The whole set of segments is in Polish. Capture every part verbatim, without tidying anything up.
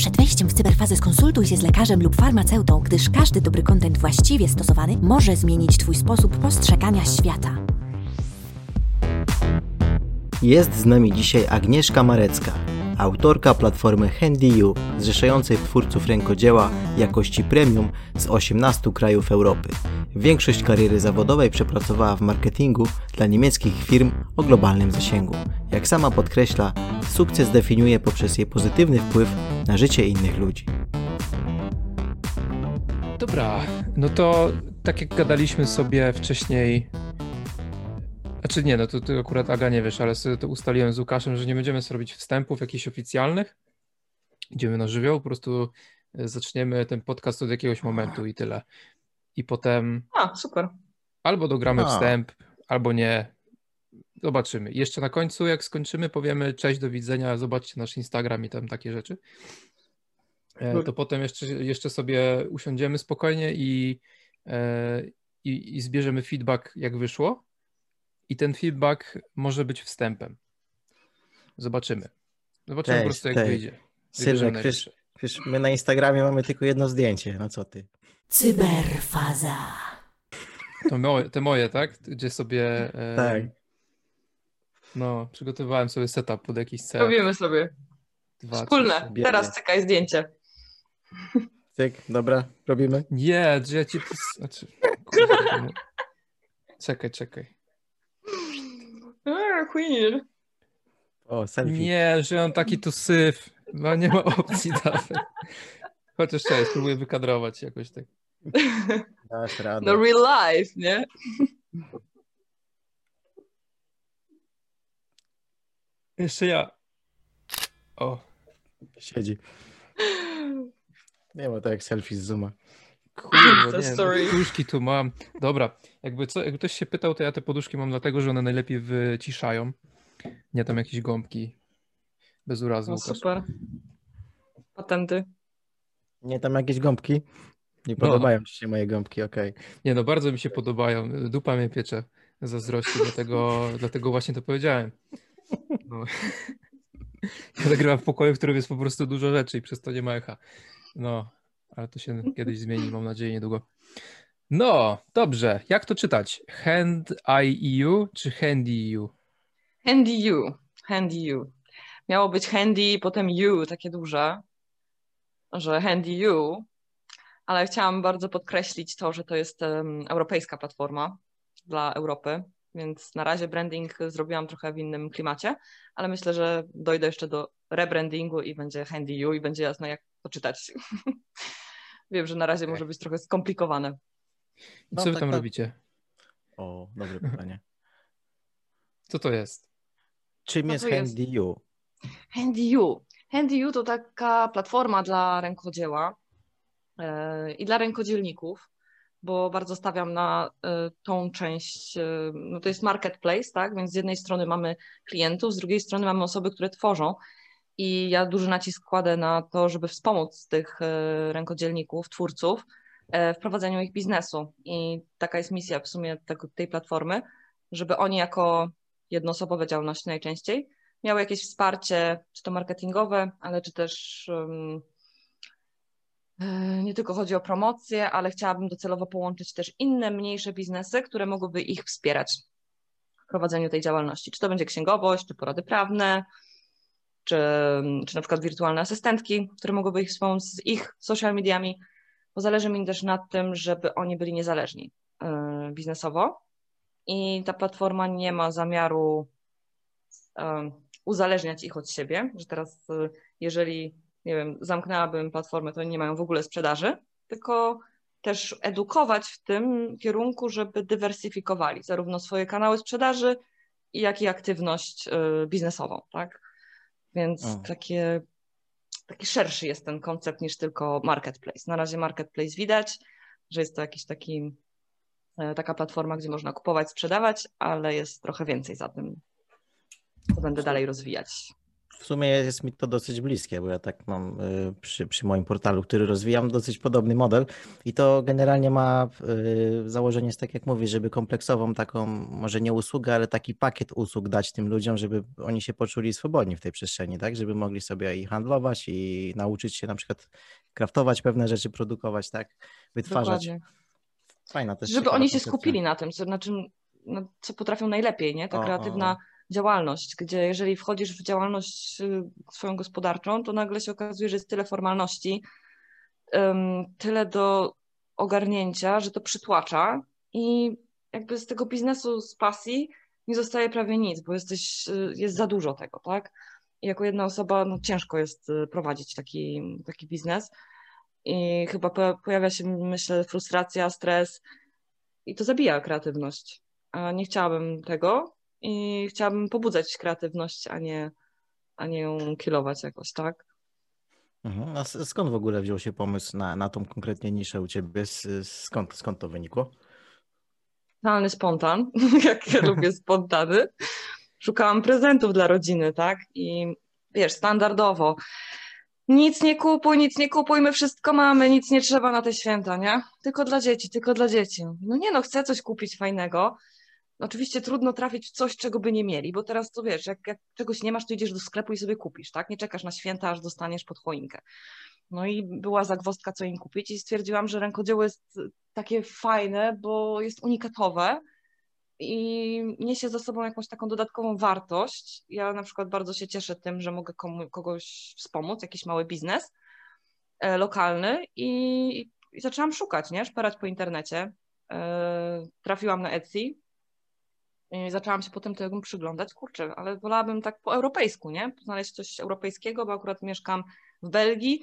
Przed wejściem w cyberfazę skonsultuj się z lekarzem lub farmaceutą, gdyż każdy dobry kontent właściwie stosowany może zmienić Twój sposób postrzegania świata. Jest z nami dzisiaj Agnieszka Marecka, autorka platformy HandyU, zrzeszającej twórców rękodzieła jakości premium z osiemnastu krajów Europy. Większość kariery zawodowej przepracowała w marketingu dla niemieckich firm o globalnym zasięgu. Jak sama podkreśla, sukces definiuje poprzez jej pozytywny wpływ na życie innych ludzi. Dobra, no to tak jak gadaliśmy sobie wcześniej, znaczy nie, no to ty akurat Aga nie wiesz, ale sobie to ustaliłem z Łukaszem, że nie będziemy sobie robić wstępów jakichś oficjalnych, idziemy na żywioł, po prostu zaczniemy ten podcast od jakiegoś momentu i tyle. I potem A, super. albo dogramy A. wstęp, albo nie. Zobaczymy. I jeszcze na końcu, jak skończymy, powiemy cześć, do widzenia, zobaczcie nasz Instagram i tam takie rzeczy. E, to potem jeszcze, jeszcze sobie usiądziemy spokojnie i, e, i, i zbierzemy feedback, jak wyszło. I ten feedback może być wstępem. Zobaczymy. Zobaczymy tej, po prostu, jak tej. wyjdzie. Sylwek, wiesz, wiesz, my na Instagramie mamy tylko jedno zdjęcie. No co ty? Cyberfaza. To moje, te moje, tak? Gdzie sobie... E, tak. No, przygotowywałem sobie setup pod jakiś cel. Robimy sobie. Dwa, Wspólne. Trzy, Teraz czekaj zdjęcie. Cyk, dobra, robimy. Nie, że ja ci... Znaczy, kurwa, no. Czekaj, czekaj. Queen. O, selfie. Nie, że on taki tu syf. No, nie ma opcji dalej. Chociaż jeszcze jest, próbuję wykadrować jakoś tak. Dasz radę. No real life, nie? Jeszcze ja. O. Siedzi. Nie ma tak jak selfie z Zooma. Kurwa, nie, no, poduszki tu mam. Dobra, jakby, co, jakby ktoś się pytał, to ja te poduszki mam dlatego, że one najlepiej wyciszają. Nie tam jakieś gąbki. Bez urazu. No super. Patenty. Nie tam jakieś gąbki? Nie podobają no. ci się moje gąbki, okej. Okay. Nie no, bardzo mi się podobają. Dupa mnie piecze z zazdrości, dlatego, dlatego właśnie to powiedziałem. No. Ja nagrywam w pokoju, w którym jest po prostu dużo rzeczy i przez to nie ma echa. No, ale to się kiedyś zmieni, mam nadzieję, niedługo. No, dobrze. Jak to czytać? HandyU czy HandyU? HandyU. HandyU. Miało być handy, potem you, takie duże, że HandyU, ale chciałam bardzo podkreślić to, że to jest um, europejska platforma dla Europy. Więc na razie branding zrobiłam trochę w innym klimacie, ale myślę, że dojdę jeszcze do rebrandingu i będzie HandyU i będzie jasno, jak to czytać. Wiem, że na razie może być trochę skomplikowane. I co no, wy tak tam to... robicie? O, dobre pytanie. Co to jest? Czym no jest HandyU? HandyU. HandyU to taka platforma dla rękodzieła yy, i dla rękodzielników, bo bardzo stawiam na y, tą część, y, no to jest marketplace, tak, więc z jednej strony mamy klientów, z drugiej strony mamy osoby, które tworzą i ja duży nacisk kładę na to, żeby wspomóc tych y, rękodzielników, twórców y, w prowadzeniu ich biznesu i taka jest misja w sumie tego, tej platformy, żeby oni jako jednoosobowe działalności najczęściej miały jakieś wsparcie, czy to marketingowe, ale czy też... Y, Nie tylko chodzi o promocję, ale chciałabym docelowo połączyć też inne, mniejsze biznesy, które mogłyby ich wspierać w prowadzeniu tej działalności. Czy to będzie księgowość, czy porady prawne, czy, czy na przykład wirtualne asystentki, które mogłyby ich wspomóc z ich social mediami, bo zależy mi też na tym, żeby oni byli niezależni yy, biznesowo i ta platforma nie ma zamiaru yy, uzależniać ich od siebie, że teraz yy, jeżeli... nie wiem, zamknęłabym platformę, to oni nie mają w ogóle sprzedaży, tylko też edukować w tym kierunku, żeby dywersyfikowali zarówno swoje kanały sprzedaży, jak i aktywność y, biznesową, tak? Więc mm. takie, taki szerszy jest ten koncept niż tylko marketplace. Na razie marketplace widać, że jest to jakiś taki, y, taka platforma, gdzie można kupować, sprzedawać, ale jest trochę więcej za tym, co będę dalej rozwijać. W sumie jest mi to dosyć bliskie, bo ja tak mam przy, przy moim portalu, który rozwijam, dosyć podobny model i to generalnie ma założenie jest tak jak mówisz, żeby kompleksową taką, może nie usługę, ale taki pakiet usług dać tym ludziom, żeby oni się poczuli swobodni w tej przestrzeni, tak, żeby mogli sobie i handlować i nauczyć się na przykład kraftować pewne rzeczy, produkować, tak, wytwarzać. Dokładnie. Fajna też. Żeby oni się skupili na tym, co, na czym, na co potrafią najlepiej, nie? Ta o, kreatywna o. działalność, gdzie jeżeli wchodzisz w działalność swoją gospodarczą, to nagle się okazuje, że jest tyle formalności, tyle do ogarnięcia, że to przytłacza i jakby z tego biznesu, z pasji nie zostaje prawie nic, bo jesteś, jest za dużo tego, tak? I jako jedna osoba no, ciężko jest prowadzić taki, taki biznes i chyba pojawia się, myślę, frustracja, stres i to zabija kreatywność. A nie chciałabym tego, i chciałabym pobudzać kreatywność, a nie, a nie ją kilować jakoś, tak? Mhm. A skąd w ogóle wziął się pomysł na, na tą konkretnie niszę u ciebie? Skąd, skąd to wynikło? Totalny spontan, jak ja lubię spontany. Szukałam prezentów dla rodziny, tak? I wiesz, standardowo. Nic nie kupuj, nic nie kupuj, my wszystko mamy, nic nie trzeba na te święta, nie? Tylko dla dzieci, tylko dla dzieci. No nie no, chcę coś kupić fajnego. Oczywiście trudno trafić w coś, czego by nie mieli, bo teraz to wiesz, jak, jak czegoś nie masz, to idziesz do sklepu i sobie kupisz, tak? Nie czekasz na święta, aż dostaniesz pod choinkę. No i była zagwozdka, co im kupić i stwierdziłam, że rękodzieło jest takie fajne, bo jest unikatowe i niesie ze sobą jakąś taką dodatkową wartość. Ja na przykład bardzo się cieszę tym, że mogę komu, kogoś wspomóc, jakiś mały biznes e, lokalny i, i zaczęłam szukać, nie? Szperać po internecie. E, trafiłam na Etsy. I zaczęłam się potem tego przyglądać, kurczę, ale wolałabym tak po europejsku, nie? Znaleźć coś europejskiego, bo akurat mieszkam w Belgii,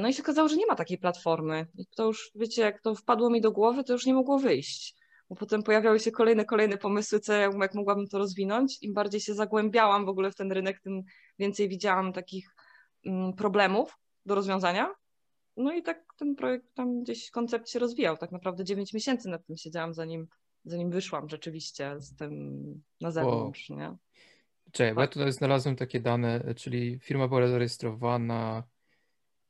no i się okazało, że nie ma takiej platformy. I to już, wiecie, jak to wpadło mi do głowy, to już nie mogło wyjść, bo potem pojawiały się kolejne, kolejne pomysły, co jak, jak mogłabym to rozwinąć. Im bardziej się zagłębiałam w ogóle w ten rynek, tym więcej widziałam takich problemów do rozwiązania. No i tak ten projekt, tam gdzieś koncept się rozwijał, tak naprawdę dziewięć miesięcy nad tym siedziałam, zanim zanim wyszłam rzeczywiście z tym na zewnątrz, wow. nie? Cześć, bo ja tutaj znalazłem takie dane, czyli firma była zarejestrowana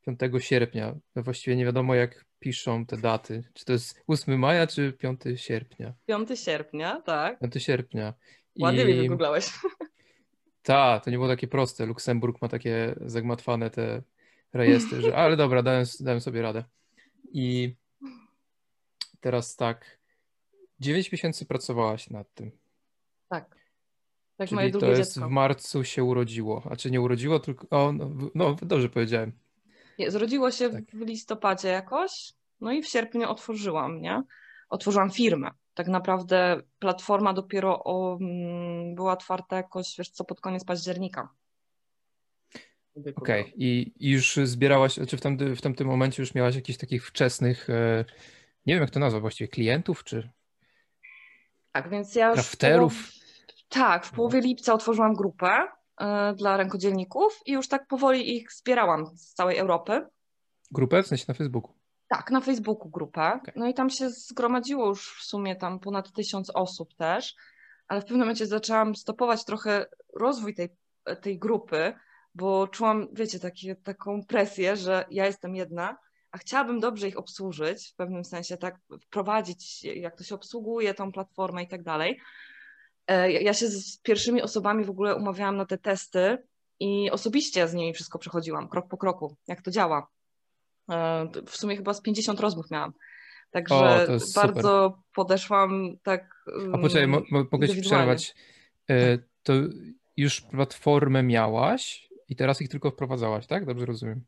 piątego sierpnia. Właściwie nie wiadomo, jak piszą te daty. Czy to jest ósmego maja, czy piątego sierpnia? piątego sierpnia, tak. piątego sierpnia. I... Ładnie mi wygooglałeś. Tak, to nie było takie proste. Luksemburg ma takie zagmatwane te rejestry, że ale dobra, dałem, dałem sobie radę. I teraz tak, dziewięć miesięcy pracowałaś nad tym. Tak. Tak. Czyli moje drugie to jest dziecko. W marcu się urodziło. A czy nie urodziło, tylko... O, no, no, dobrze powiedziałem. Nie, zrodziło się tak. w listopadzie jakoś, no i w sierpniu otworzyłam, nie? Otworzyłam firmę. Tak naprawdę platforma dopiero o, m, była otwarta jakoś, wiesz co, pod koniec października. Okej. Okay. I, I już zbierałaś, czy w, tamty, w tamtym momencie już miałaś jakichś takich wczesnych, e, nie wiem jak to nazwać właściwie, klientów, czy... Tak, więc ja już Krafterów. W, tak, w połowie lipca otworzyłam grupę y, dla rękodzielników i już tak powoli ich zbierałam z całej Europy. Grupę? W sensie na Facebooku? Tak, na Facebooku grupę. Okay. No i tam się zgromadziło już w sumie tam ponad tysiąc osób też, ale w pewnym momencie zaczęłam stopować trochę rozwój tej, tej grupy, bo czułam, wiecie, taki, taką presję, że ja jestem jedna, a chciałabym dobrze ich obsłużyć, w pewnym sensie tak wprowadzić, jak to się obsługuje, tą platformę i tak dalej. Ja się z pierwszymi osobami w ogóle umawiałam na te testy i osobiście z nimi wszystko przechodziłam, krok po kroku, jak to działa. W sumie chyba z pięćdziesiąt rozmów miałam, także o, to jest bardzo super. Podeszłam tak A poczekaj, mo- mo- mogę ci przerwać. To już platformę miałaś i teraz ich tylko wprowadzałaś, tak? Dobrze rozumiem.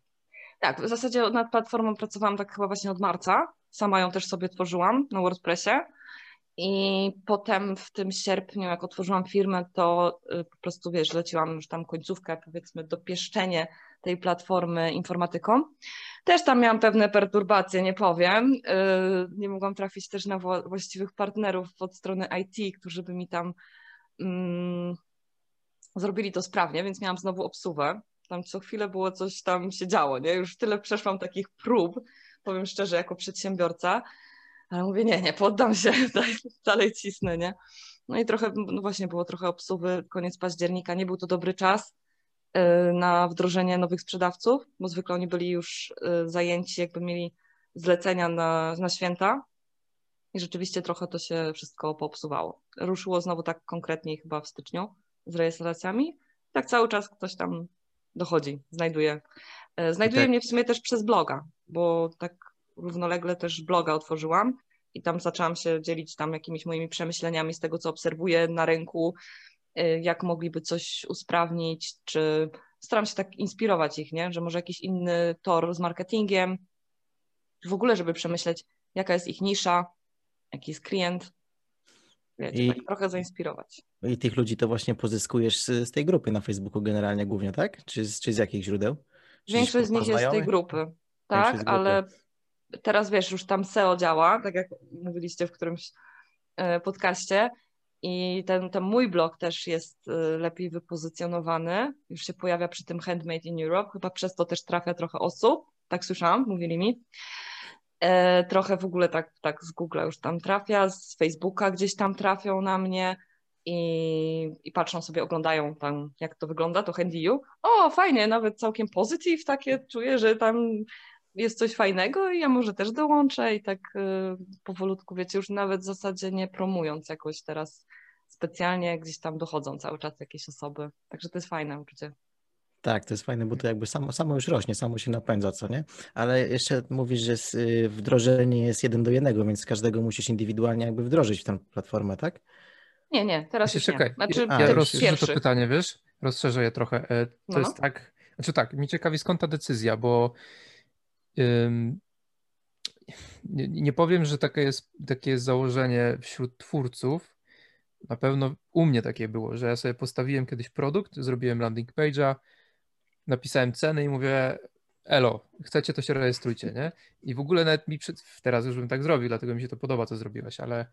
Tak, w zasadzie nad platformą pracowałam tak chyba właśnie od marca. Sama ją też sobie tworzyłam na WordPressie i potem w tym sierpniu, jak otworzyłam firmę, to po prostu, wiesz, leciłam już tam końcówkę, powiedzmy, dopieszczenie tej platformy informatyką. Też tam miałam pewne perturbacje, nie powiem. Nie mogłam trafić też na właściwych partnerów od strony I T, którzy by mi tam mm, zrobili to sprawnie, więc miałam znowu obsuwę. Tam co chwilę było coś tam się działo, nie? Już tyle przeszłam takich prób, powiem szczerze, jako przedsiębiorca, ale mówię, nie, nie, poddam się, dalej cisnę, nie? No i trochę, no właśnie było trochę obsuwy, koniec października, nie był to dobry czas, na wdrożenie nowych sprzedawców, bo zwykle oni byli już zajęci, jakby mieli zlecenia na, na święta i rzeczywiście trochę to się wszystko popsuwało. Ruszyło znowu tak konkretnie chyba w styczniu z rejestracjami. Tak cały czas ktoś tam dochodzi, znajduje. Znajduje tak. Mnie w sumie też przez bloga, bo tak równolegle też bloga otworzyłam i tam zaczęłam się dzielić tam jakimiś moimi przemyśleniami z tego, co obserwuję na rynku, jak mogliby coś usprawnić, czy staram się tak inspirować ich, nie? Że może jakiś inny tor z marketingiem, w ogóle, żeby przemyśleć, jaka jest ich nisza, jaki jest klient, wiecie, I, tak trochę zainspirować. I tych ludzi to właśnie pozyskujesz z, z tej grupy na Facebooku generalnie głównie, tak? Czy, czy z jakich źródeł? Czy większość z nich jest z tej grupy, tak, grupy. Ale teraz wiesz, już tam S E O działa, tak jak mówiliście w którymś podcaście. I ten, ten mój blog też jest lepiej wypozycjonowany, już się pojawia przy tym Handmade in Europe, chyba przez to też trafia trochę osób, tak słyszałam, mówili mi. E, trochę w ogóle tak, tak z Google'a już tam trafia, z Facebooka gdzieś tam trafią na mnie i, i patrzą sobie, oglądają tam, jak to wygląda, to HandyU. O, fajnie, nawet całkiem pozytyw, takie czuję, że tam jest coś fajnego i ja może też dołączę i tak y, powolutku, wiecie, już nawet w zasadzie nie promując jakoś teraz specjalnie, gdzieś tam dochodzą cały czas jakieś osoby, także to jest fajne uczucie. Tak, to jest fajne, bo to jakby samo, samo już rośnie, samo się napędza, co nie? Ale jeszcze mówisz, że wdrożenie jest jeden do jednego, więc każdego musisz indywidualnie jakby wdrożyć w tę platformę, tak? Nie, nie, teraz już czekaj. Nie. Znaczy, A, ja rozszerzę to pytanie, wiesz, rozszerzę je trochę. To no. jest tak, znaczy tak, mi ciekawi skąd ta decyzja, bo Nie, nie powiem, że takie jest, takie jest założenie wśród twórców. Na pewno u mnie takie było, że ja sobie postawiłem kiedyś produkt, zrobiłem landing page'a, napisałem ceny i mówię elo, chcecie, to się rejestrujcie, nie? I w ogóle nawet mi, przy... teraz już bym tak zrobił, dlatego mi się to podoba, co zrobiłaś, ale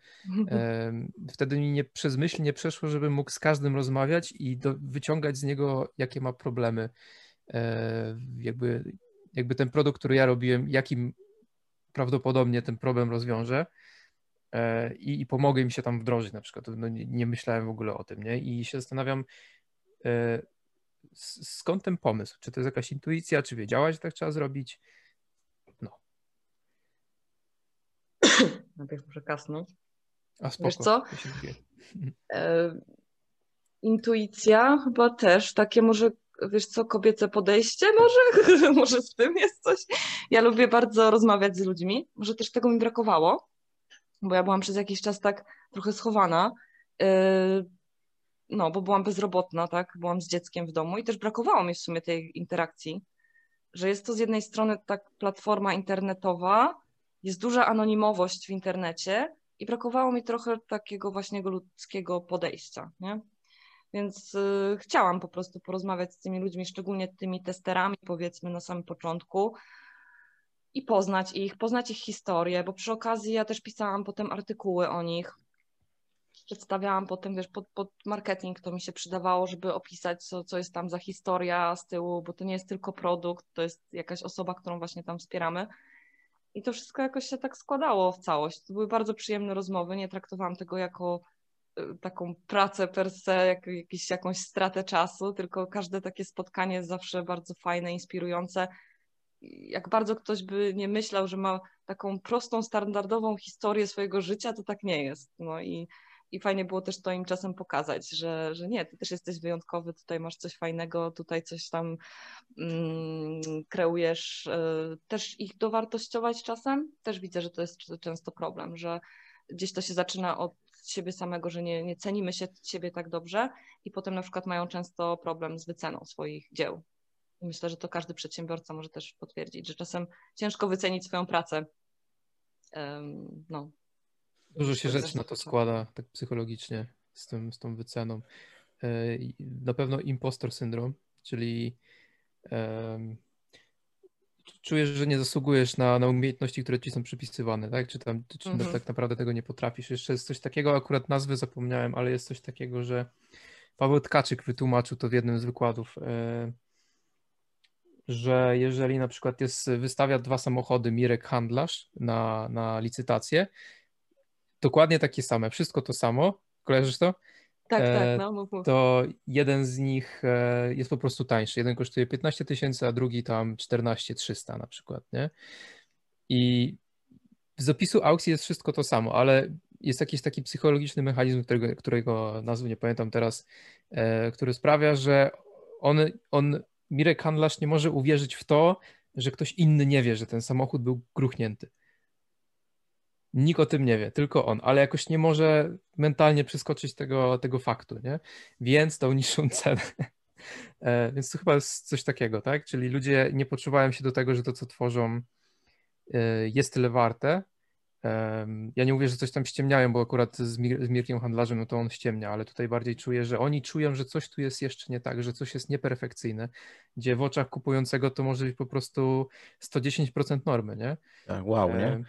um, wtedy mi nie, przez myśl nie przeszło, żebym mógł z każdym rozmawiać i do, wyciągać z niego, jakie ma problemy. E, jakby... jakby ten produkt, który ja robiłem, jakim prawdopodobnie ten problem rozwiążę i, i pomogę im się tam wdrożyć na przykład. No, nie, nie myślałem w ogóle o tym, nie? I się zastanawiam, skąd ten pomysł? Czy to jest jakaś intuicja, czy wiedziałaś, że tak trzeba zrobić? No. Najpierw muszę kasnąć. A spoko. Wiesz co? Intuicja chyba też, takie może wiesz co, kobiece podejście może? Może z tym jest coś? Ja lubię bardzo rozmawiać z ludźmi. Może też tego mi brakowało, bo ja byłam przez jakiś czas tak trochę schowana, no bo byłam bezrobotna, tak? Byłam z dzieckiem w domu i też brakowało mi w sumie tej interakcji, że jest to z jednej strony tak platforma internetowa, jest duża anonimowość w internecie i brakowało mi trochę takiego właśnie ludzkiego podejścia, nie? Więc y, chciałam po prostu porozmawiać z tymi ludźmi, szczególnie tymi testerami, powiedzmy, na samym początku i poznać ich, poznać ich historię, bo przy okazji ja też pisałam potem artykuły o nich, przedstawiałam potem, wiesz, pod, pod marketing to mi się przydawało, żeby opisać, co, co jest tam za historia z tyłu, bo to nie jest tylko produkt, to jest jakaś osoba, którą właśnie tam wspieramy i to wszystko jakoś się tak składało w całość. To były bardzo przyjemne rozmowy, nie traktowałam tego jako taką pracę per se, jak, jakiś, jakąś stratę czasu, tylko każde takie spotkanie jest zawsze bardzo fajne, inspirujące. Jak bardzo ktoś by nie myślał, że ma taką prostą, standardową historię swojego życia, to tak nie jest. No i, i fajnie było też to im czasem pokazać, że, że nie, ty też jesteś wyjątkowy, tutaj masz coś fajnego, tutaj coś tam mm, kreujesz. Też ich dowartościować czasem. Też widzę, że to jest często problem, że gdzieś to się zaczyna od siebie samego, że nie, nie cenimy się siebie tak dobrze i potem na przykład mają często problem z wyceną swoich dzieł. I myślę, że to każdy przedsiębiorca może też potwierdzić, że czasem ciężko wycenić swoją pracę. Um, no. Dużo się rzeczy na to składa tak psychologicznie z, tym, z tą wyceną. Na pewno impostor syndrom, czyli um, czujesz, że nie zasługujesz na, na umiejętności, które ci są przypisywane, tak? Czy tam czy mhm. tak naprawdę tego nie potrafisz. Jeszcze jest coś takiego, akurat nazwy zapomniałem, ale jest coś takiego, że Paweł Tkaczyk wytłumaczył to w jednym z wykładów, yy, że jeżeli na przykład jest, wystawia dwa samochody Mirek Handlarz na, na licytację, dokładnie takie same, wszystko to samo, kojarzysz to? Tak, tak, no, mów, mów. To jeden z nich jest po prostu tańszy. Jeden kosztuje piętnaście tysięcy, a drugi tam czternaście trzysta na przykład, nie? I z opisu aukcji jest wszystko to samo, ale jest jakiś taki psychologiczny mechanizm, którego, którego nazwy nie pamiętam teraz, który sprawia, że on, on Mirek Handlarz nie może uwierzyć w to, że ktoś inny nie wie, że ten samochód był gruchnięty. Nikt o tym nie wie, tylko on, ale jakoś nie może mentalnie przeskoczyć tego, tego faktu, nie? Więc tą niższą cenę. Więc to chyba jest coś takiego, tak? Czyli ludzie nie poczuwają się do tego, że to, co tworzą, jest tyle warte. Ja nie mówię, że coś tam ściemniają, bo akurat z Mirkiem Handlarzem no to on ściemnia, ale tutaj bardziej czuję, że oni czują, że coś tu jest jeszcze nie tak, że coś jest nieperfekcyjne, gdzie w oczach kupującego to może być po prostu sto dziesięć procent normy, nie? Wow, nie?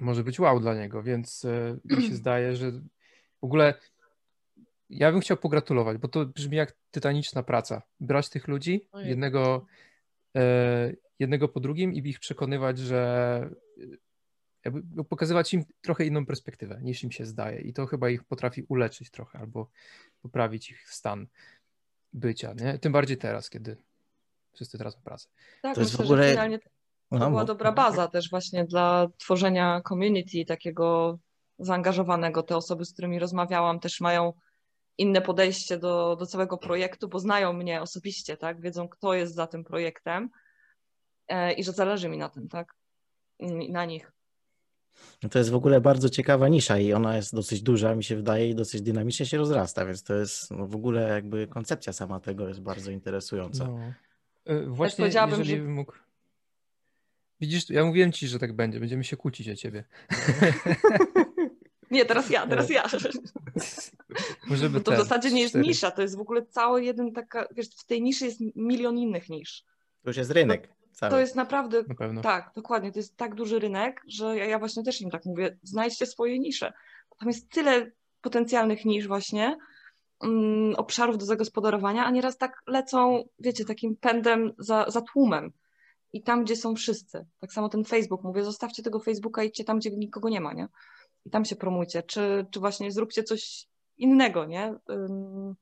Może być wow dla niego, więc mi się zdaje, że w ogóle ja bym chciał pogratulować, bo to brzmi jak tytaniczna praca. Brać tych ludzi, jednego, jednego po drugim i ich przekonywać, że jakby pokazywać im trochę inną perspektywę, niż im się zdaje i to chyba ich potrafi uleczyć trochę albo poprawić ich stan bycia, nie? Tym bardziej teraz, kiedy wszyscy tracą pracę. Tak, to myślę, w ogóle... że finalnie to no, była bo... dobra baza też właśnie dla tworzenia community takiego zaangażowanego. Te osoby, z którymi rozmawiałam, też mają inne podejście do, do całego projektu, bo znają mnie osobiście, tak? Wiedzą, kto jest za tym projektem i że zależy mi na tym, tak? I na nich. To jest w ogóle bardzo ciekawa nisza i ona jest dosyć duża, mi się wydaje, i dosyć dynamicznie się rozrasta, więc to jest no, w ogóle jakby koncepcja sama tego jest bardzo interesująca. No. Yy, właśnie też jeżeli że... bym mógł... Widzisz, ja mówiłem ci, że tak będzie, będziemy się kłócić o ciebie. Nie, teraz ja, teraz ja. Może by to ten, w zasadzie nie jest cztery. Nisza, to jest w ogóle cały jeden taka, wiesz, w tej niszy jest milion innych nisz. To już jest rynek. No. Cały. To jest naprawdę, na tak, dokładnie, to jest tak duży rynek, że ja, ja właśnie też im tak mówię, znajdźcie swoje nisze. Tam jest tyle potencjalnych nisz właśnie, um, obszarów do zagospodarowania, a nieraz tak lecą, wiecie, takim pędem za, za tłumem i tam, gdzie są wszyscy. Tak samo ten Facebook, mówię, zostawcie tego Facebooka, idźcie tam, gdzie nikogo nie ma, nie? I tam się promujcie, czy, czy właśnie zróbcie coś innego, nie? Um,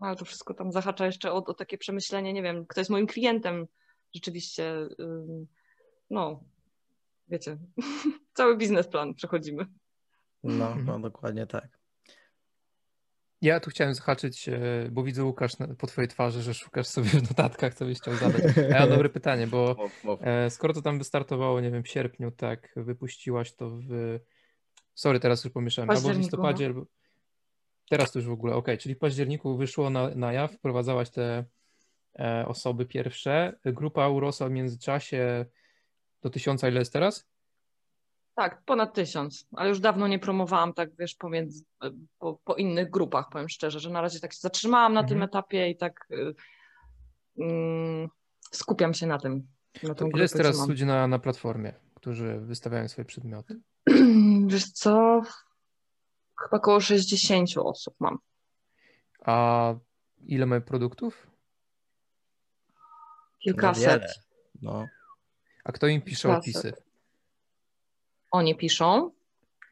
ale to wszystko tam zahacza jeszcze o, o takie przemyślenie, nie wiem, kto jest moim klientem, rzeczywiście, no, wiecie, cały biznesplan przechodzimy. No, no, dokładnie tak. Ja tu chciałem zahaczyć, bo widzę, Łukasz, po twojej twarzy, że szukasz sobie w notatkach, co byś chciał zadać. A ja dobre pytanie, bo mów, mów. Skoro to tam wystartowało, nie wiem, w sierpniu, tak, wypuściłaś to w... Sorry, teraz już pomieszałem. Albo w listopadzie, albo... Teraz to już w ogóle, okej, okay, czyli w październiku wyszło na, na jaw, wprowadzałaś te... osoby pierwsze. Grupa urosła w międzyczasie do tysiąca, ile jest teraz? Tak, ponad tysiąc, ale już dawno nie promowałam tak, wiesz, pomiędzy, po, po innych grupach, powiem szczerze, że na razie tak się zatrzymałam na mhm. tym etapie i tak y, y, y, skupiam się na tym. Na tą ile jest teraz ludzi na, na platformie, którzy wystawiają swoje przedmioty? Wiesz co, chyba około sześćdziesięciu osób mam. A ile mamy produktów? Kilkaset. No. A kto im pisze Kilkaset. opisy? Oni piszą.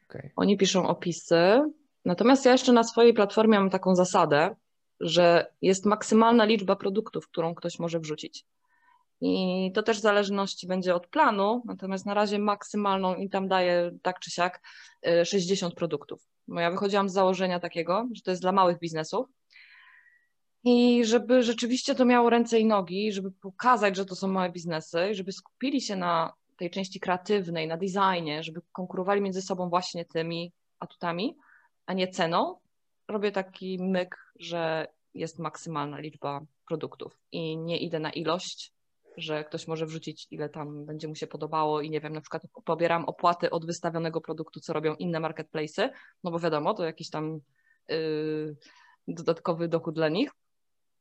Okay. Oni piszą opisy. Natomiast ja jeszcze na swojej platformie mam taką zasadę, że jest maksymalna liczba produktów, którą ktoś może wrzucić. I to też w zależności będzie od planu, natomiast na razie maksymalną i tam daję tak czy siak sześćdziesiąt produktów. Bo ja wychodziłam z założenia takiego, że to jest dla małych biznesów, i żeby rzeczywiście to miało ręce i nogi, żeby pokazać, że to są małe biznesy, żeby skupili się na tej części kreatywnej, na designie, żeby konkurowali między sobą właśnie tymi atutami, a nie ceną, robię taki myk, że jest maksymalna liczba produktów i nie idę na ilość, że ktoś może wrzucić ile tam będzie mu się podobało i nie wiem, na przykład pobieram opłaty od wystawionego produktu, co robią inne marketplace'y, no bo wiadomo, to jakiś tam yy, dodatkowy dochód dla nich.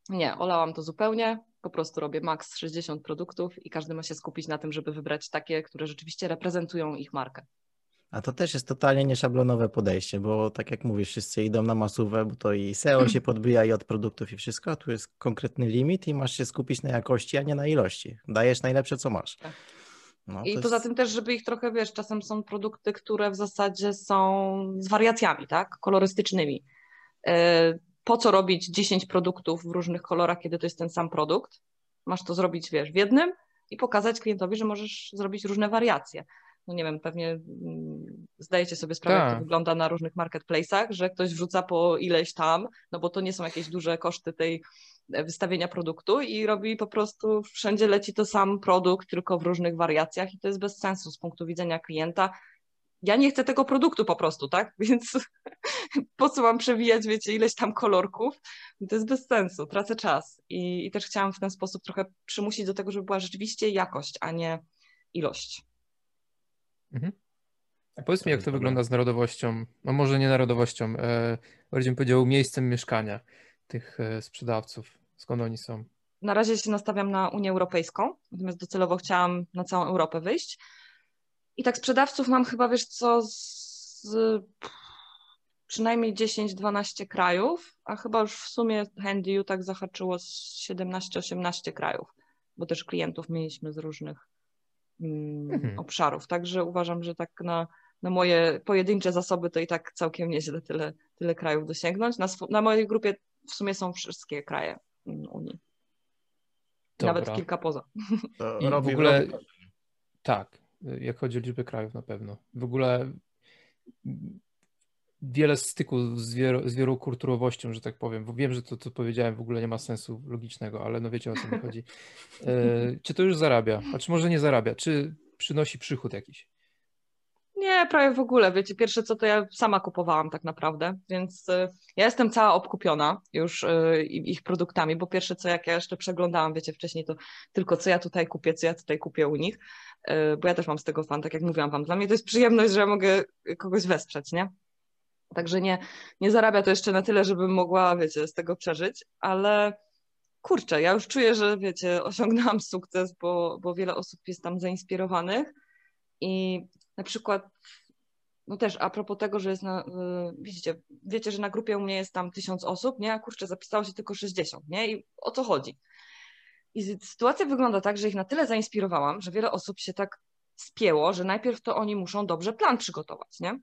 Nie, olałam to zupełnie, po prostu robię maks sześćdziesiąt produktów i każdy ma się skupić na tym, żeby wybrać takie, które rzeczywiście reprezentują ich markę. A to też jest totalnie nieszablonowe podejście, bo tak jak mówisz, wszyscy idą na masówę, bo to i S E O się podbija i od produktów i wszystko, a tu jest konkretny limit i masz się skupić na jakości, a nie na ilości. Dajesz najlepsze, co masz. Tak. No, I poza jest... tym też, żeby ich trochę, wiesz, czasem są produkty, które w zasadzie są z wariacjami, tak, kolorystycznymi. po co robić dziesięć produktów w różnych kolorach, kiedy to jest ten sam produkt. Masz to zrobić, wiesz, w jednym i pokazać klientowi, że możesz zrobić różne wariacje. No nie wiem, pewnie zdajecie sobie sprawę, tak, jak to wygląda na różnych marketplace'ach, że ktoś wrzuca po ileś tam, no bo to nie są jakieś duże koszty tej wystawienia produktu i robi po prostu, wszędzie leci to sam produkt, tylko w różnych wariacjach i to jest bez sensu z punktu widzenia klienta. Ja nie chcę tego produktu po prostu, tak? Więc po co mam przewijać, wiecie, ileś tam kolorków? To jest bez sensu, tracę czas. I, i też chciałam w ten sposób trochę przymusić do tego, żeby była rzeczywiście jakość, a nie ilość. Mhm. A powiedz mi, jak to wygląda z narodowością, no może nie narodowością, e, bardziej bym powiedział miejscem mieszkania tych e, sprzedawców, skąd oni są? Na razie się nastawiam na Unię Europejską, natomiast docelowo chciałam na całą Europę wyjść. I tak sprzedawców mam chyba, wiesz co, z przynajmniej dziesięć dwanaście krajów, a chyba już w sumie HandyU tak zahaczyło z siedemnaście osiemnaście krajów, bo też klientów mieliśmy z różnych mhm. obszarów. Także uważam, że tak na, na moje pojedyncze zasoby to i tak całkiem nieźle tyle, tyle krajów dosięgnąć. Na, sw- na mojej grupie w sumie są wszystkie kraje Unii. Dobra. Nawet kilka poza. To I robi, w ogóle robi. Tak, jak chodzi o liczbę krajów na pewno. W ogóle wiele styku z, wier- z wielokulturowością, że tak powiem. Bo wiem, że to, co powiedziałem, w ogóle nie ma sensu logicznego, ale no wiecie, o co mi chodzi. E, czy to już zarabia? A czy może nie zarabia? Czy przynosi przychód jakiś? Nie, prawie w ogóle. Wiecie, pierwsze co, to ja sama kupowałam tak naprawdę, więc y, ja jestem cała obkupiona już y, ich produktami, bo pierwsze co, jak ja jeszcze przeglądałam, wiecie, wcześniej to tylko co ja tutaj kupię, co ja tutaj kupię u nich, y, bo ja też mam z tego fan, tak jak mówiłam wam, dla mnie to jest przyjemność, że mogę kogoś wesprzeć, nie? Także nie, nie zarabia to jeszcze na tyle, żebym mogła, wiecie, z tego przeżyć, ale kurczę, ja już czuję, że wiecie, osiągnęłam sukces, bo, bo wiele osób jest tam zainspirowanych i na przykład, no też a propos tego, że jest na, widzicie, wiecie, że na grupie u mnie jest tam tysiąc osób, nie, a kurczę, zapisało się tylko sześćdziesiąt, nie, i o co chodzi? I sytuacja wygląda tak, że ich na tyle zainspirowałam, że wiele osób się tak spięło, że najpierw to oni muszą dobrze plan przygotować, nie?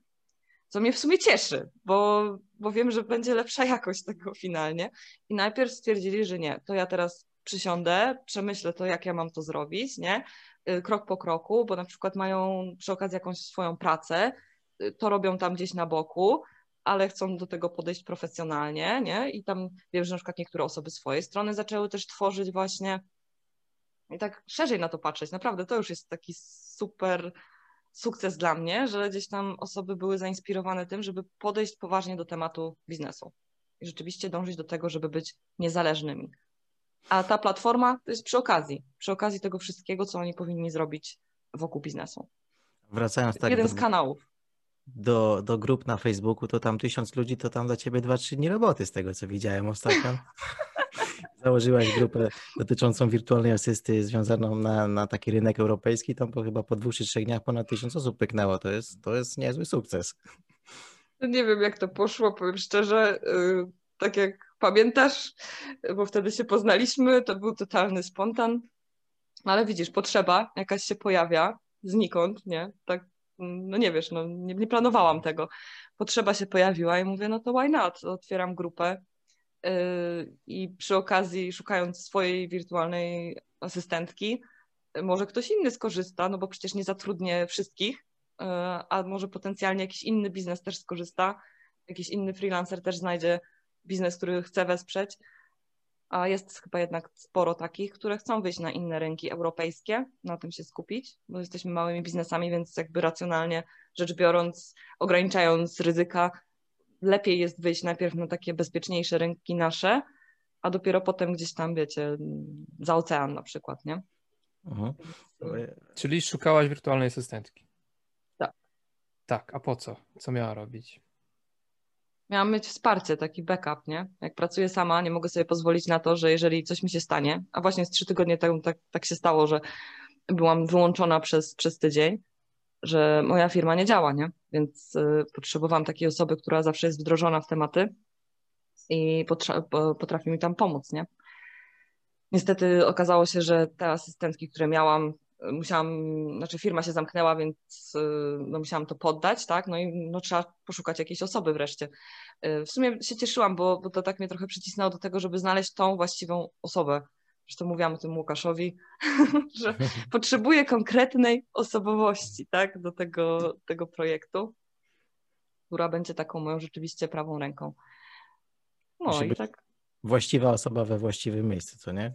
Co mnie w sumie cieszy, bo, bo wiem, że będzie lepsza jakość tego finalnie. I najpierw stwierdzili, że nie, to ja teraz przysiądę, przemyślę to, jak ja mam to zrobić, nie? Krok po kroku, bo na przykład mają przy okazji jakąś swoją pracę, to robią tam gdzieś na boku, ale chcą do tego podejść profesjonalnie, nie? I tam wiem, że na przykład niektóre osoby swojej strony zaczęły też tworzyć właśnie i tak szerzej na to patrzeć. Naprawdę to już jest taki super sukces dla mnie, że gdzieś tam osoby były zainspirowane tym, żeby podejść poważnie do tematu biznesu i rzeczywiście dążyć do tego, żeby być niezależnymi. A ta platforma to jest przy okazji, przy okazji tego wszystkiego, co oni powinni zrobić wokół biznesu. Wracając tak Jeden do, z kanałów. Do, do grup na Facebooku, to tam tysiąc ludzi, to tam dla ciebie dwa trzy dni roboty z tego, co widziałem ostatnio. Założyłaś grupę dotyczącą wirtualnej asysty związaną na, na taki rynek europejski, tam po chyba po dwóch czy trzech dniach ponad tysiąc osób pyknęło. To jest, to jest niezły sukces. Nie wiem, jak to poszło, powiem szczerze, yy, tak jak pamiętasz, bo wtedy się poznaliśmy, to był totalny spontan, ale widzisz, potrzeba jakaś się pojawia znikąd, nie? Tak, no nie wiesz, no nie, nie planowałam tego. Potrzeba się pojawiła i mówię, no to why not? Otwieram grupę. I przy okazji szukając swojej wirtualnej asystentki, może ktoś inny skorzysta, no bo przecież nie zatrudnię wszystkich, a może potencjalnie jakiś inny biznes też skorzysta, jakiś inny freelancer też znajdzie biznes, który chce wesprzeć, a jest chyba jednak sporo takich, które chcą wyjść na inne rynki europejskie, na tym się skupić, bo jesteśmy małymi biznesami, więc jakby racjonalnie rzecz biorąc, ograniczając ryzyka, lepiej jest wyjść najpierw na takie bezpieczniejsze rynki nasze, a dopiero potem gdzieś tam, wiecie, za ocean na przykład, nie? Mhm. Czyli szukałaś wirtualnej asystentki? Tak. Tak, a po co? Co miała robić? Miałam mieć wsparcie, taki backup, nie? Jak pracuję sama, nie mogę sobie pozwolić na to, że jeżeli coś mi się stanie, a właśnie z trzy tygodnie tak, tak, tak się stało, że byłam wyłączona przez, przez tydzień, że moja firma nie działa, nie? Więc y, potrzebowałam takiej osoby, która zawsze jest wdrożona w tematy i potra- potrafi mi tam pomóc, nie? Niestety okazało się, że te asystentki, które miałam, musiałam, znaczy firma się zamknęła, więc y, no musiałam to poddać, tak? No i no, trzeba poszukać jakiejś osoby wreszcie. w sumie się cieszyłam, bo, bo to tak mnie trochę przycisnęło do tego, żeby znaleźć tą właściwą osobę. Zresztą mówiłam o tym Łukaszowi, że potrzebuję konkretnej osobowości, tak, do tego, tego projektu, która będzie taką moją rzeczywiście prawą ręką. No musi i tak. Właściwa osoba we właściwym miejscu, co nie?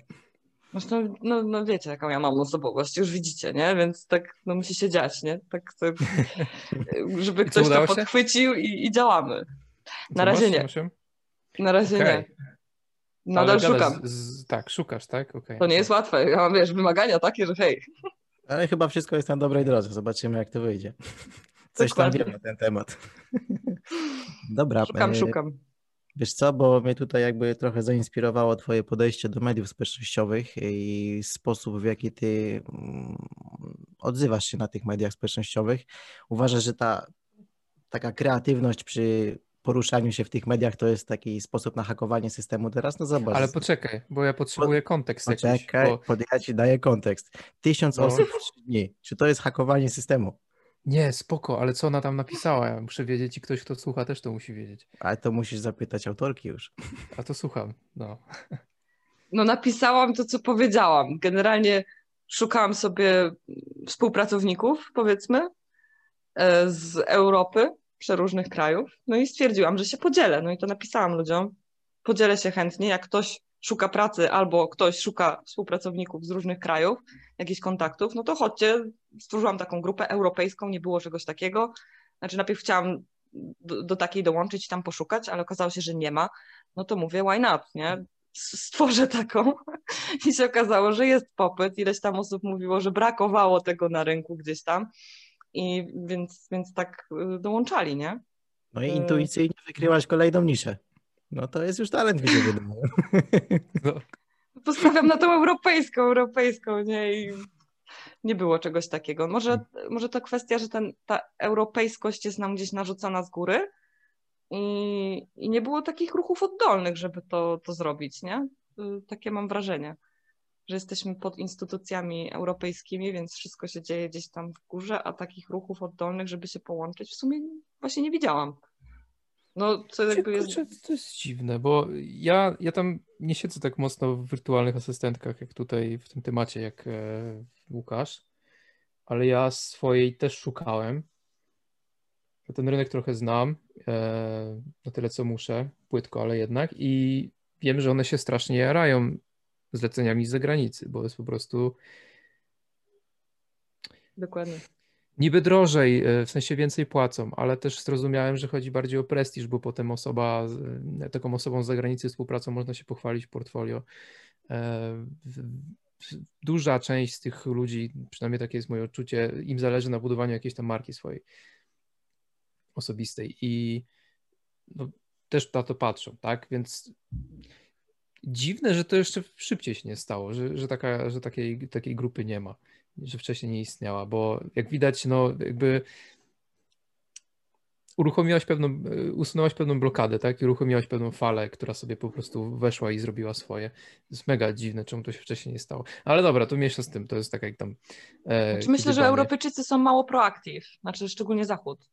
Zresztą, no, no wiecie, jaką ja mam osobowość, już widzicie, nie? Więc tak no, musi się dziać, nie? Tak, to, żeby ktoś to podchwycił i, i działamy. Na razie nie. Na razie okay. nie. Nadal szukam. Z, z, tak, szukasz, tak? Okay. To nie jest łatwe. Ja mam, wiesz, wymagania takie, że hej. Ale chyba wszystko jest na dobrej drodze. Zobaczymy, jak to wyjdzie. Coś Dokładnie. tam wiem na ten temat. Dobra. Szukam, e, szukam. Wiesz co, bo mnie tutaj jakby trochę zainspirowało twoje podejście do mediów społecznościowych i sposób, w jaki ty odzywasz się na tych mediach społecznościowych. Uważasz, że ta taka kreatywność przy poruszaniu się w tych mediach to jest taki sposób na hakowanie systemu teraz? No zobacz. Ale poczekaj, bo ja potrzebuję kontekst poczekaj, jakiś. Poczekaj, bo... pod ja ci daję kontekst. Tysiąc no. osób w trzy dni. Czy to jest hakowanie systemu? Nie, spoko, ale co ona tam napisała? Ja muszę wiedzieć i ktoś, kto słucha, też to musi wiedzieć. Ale to musisz zapytać autorki już. A to słucham, no. No napisałam to, co powiedziałam. Generalnie szukałam sobie współpracowników, powiedzmy, z Europy, przeróżnych krajów, no i stwierdziłam, że się podzielę, no i to napisałam ludziom. Podzielę się chętnie, jak ktoś szuka pracy albo ktoś szuka współpracowników z różnych krajów, jakichś kontaktów, no to chodźcie, stworzyłam taką grupę europejską, nie było czegoś takiego, znaczy najpierw chciałam do, do takiej dołączyć i tam poszukać, ale okazało się, że nie ma, no to mówię why not, nie? Stworzę taką i się okazało, że jest popyt, ileś tam osób mówiło, że brakowało tego na rynku gdzieś tam. I więc, więc tak dołączali, nie? No i intuicyjnie wykryłaś kolejną niszę. No to jest już talent, mi się wydaje. No. Postawiam na tą europejską, europejską, nie? I nie było czegoś takiego. Może, może to kwestia, że ten, ta europejskość jest nam gdzieś narzucana z góry i, i nie było takich ruchów oddolnych, żeby to, to zrobić, nie? Takie mam wrażenie, że jesteśmy pod instytucjami europejskimi, więc wszystko się dzieje gdzieś tam w górze, a takich ruchów oddolnych, żeby się połączyć, w sumie właśnie nie widziałam. No, co jakby jest... To jest dziwne, bo ja, ja tam nie siedzę tak mocno w wirtualnych asystentkach, jak tutaj w tym temacie, jak e, Łukasz, ale ja swojej też szukałem. Ja ten rynek trochę znam, e, na tyle co muszę, płytko, ale jednak, i wiem, że one się strasznie jarają zleceniami z zagranicy, bo jest po prostu Dokładnie. niby drożej, w sensie więcej płacą, ale też zrozumiałem, że chodzi bardziej o prestiż, bo potem osoba, taką osobą z zagranicy współpracą można się pochwalić w portfolio. Duża część z tych ludzi, przynajmniej takie jest moje odczucie, im zależy na budowaniu jakiejś tam marki swojej osobistej i no, też na to patrzą, tak, więc dziwne, że to jeszcze szybciej się nie stało, że, że, taka, że takiej, takiej grupy nie ma, że wcześniej nie istniała, bo jak widać, no jakby uruchomiłaś pewną, usunęłaś pewną blokadę, tak, i uruchomiłaś pewną falę, która sobie po prostu weszła i zrobiła swoje. To jest mega dziwne, czemu to się wcześniej nie stało. Ale dobra, to mniejsza z tym, to jest tak jak tam... E, znaczy myślę, że Europejczycy są mało proactive, znaczy szczególnie Zachód.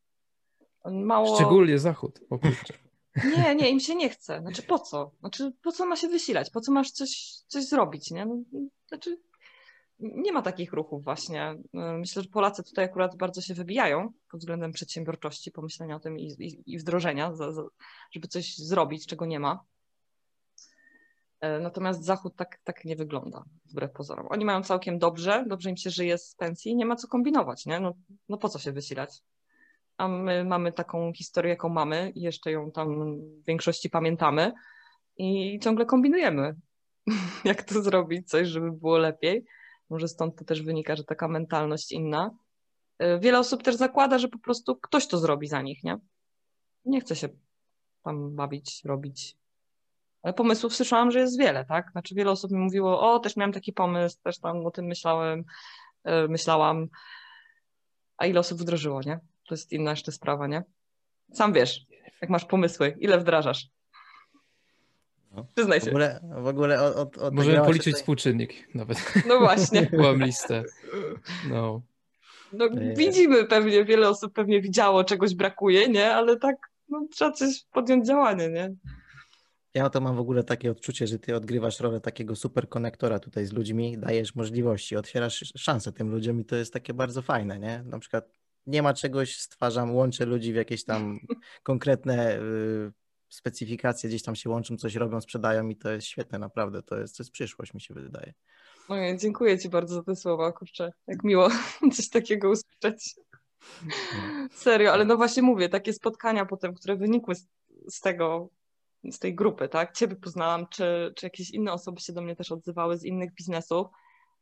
Mało... Szczególnie Zachód, o kurczę. Nie, nie, im się nie chce. Znaczy po co? Znaczy po co ma się wysilać? Po co masz coś, coś zrobić, nie? No, znaczy nie ma takich ruchów właśnie. Myślę, że Polacy tutaj akurat bardzo się wybijają pod względem przedsiębiorczości, pomyślenia o tym i, i, i wdrożenia, za, za, żeby coś zrobić, czego nie ma. Natomiast Zachód tak, tak nie wygląda, wbrew pozorom. Oni mają całkiem dobrze, dobrze im się żyje z pensji, nie ma co kombinować, nie? No, no po co się wysilać? A my mamy taką historię, jaką mamy i jeszcze ją tam w większości pamiętamy i ciągle kombinujemy, jak to zrobić, coś, żeby było lepiej. Może stąd to też wynika, że taka mentalność inna. Wiele osób też zakłada, że po prostu ktoś to zrobi za nich, nie? Nie chce się tam bawić, robić. Ale pomysłów słyszałam, że jest wiele, tak? Znaczy wiele osób mi mówiło, o, też miałam taki pomysł, też tam o tym myślałem, myślałam. A ile osób wdrożyło, nie? To jest inna jeszcze sprawa, nie? Sam wiesz, jak masz pomysły, ile wdrażasz. No. Przyznaj się. W ogóle, w ogóle od, od, od możemy policzyć tutaj... współczynnik nawet. No właśnie. Byłam listę. No. No widzimy pewnie, wiele osób pewnie widziało, czegoś brakuje, nie? Ale tak no, trzeba coś podjąć działanie, nie? Ja to mam w ogóle takie odczucie, że ty odgrywasz rolę takiego super konektora tutaj z ludźmi, dajesz możliwości, otwierasz szansę tym ludziom i to jest takie bardzo fajne, nie? Na przykład nie ma czegoś, stwarzam, łączę ludzi w jakieś tam konkretne y, specyfikacje, gdzieś tam się łączą, coś robią, sprzedają i to jest świetne, naprawdę, to jest, to jest przyszłość, mi się wydaje. Ojej, dziękuję ci bardzo za te słowa, kurczę, jak miło coś takiego usłyszeć. Serio, ale no właśnie mówię, takie spotkania potem, które wynikły z, z tego, z tej grupy, tak? Ciebie poznałam, czy, czy jakieś inne osoby się do mnie też odzywały z innych biznesów,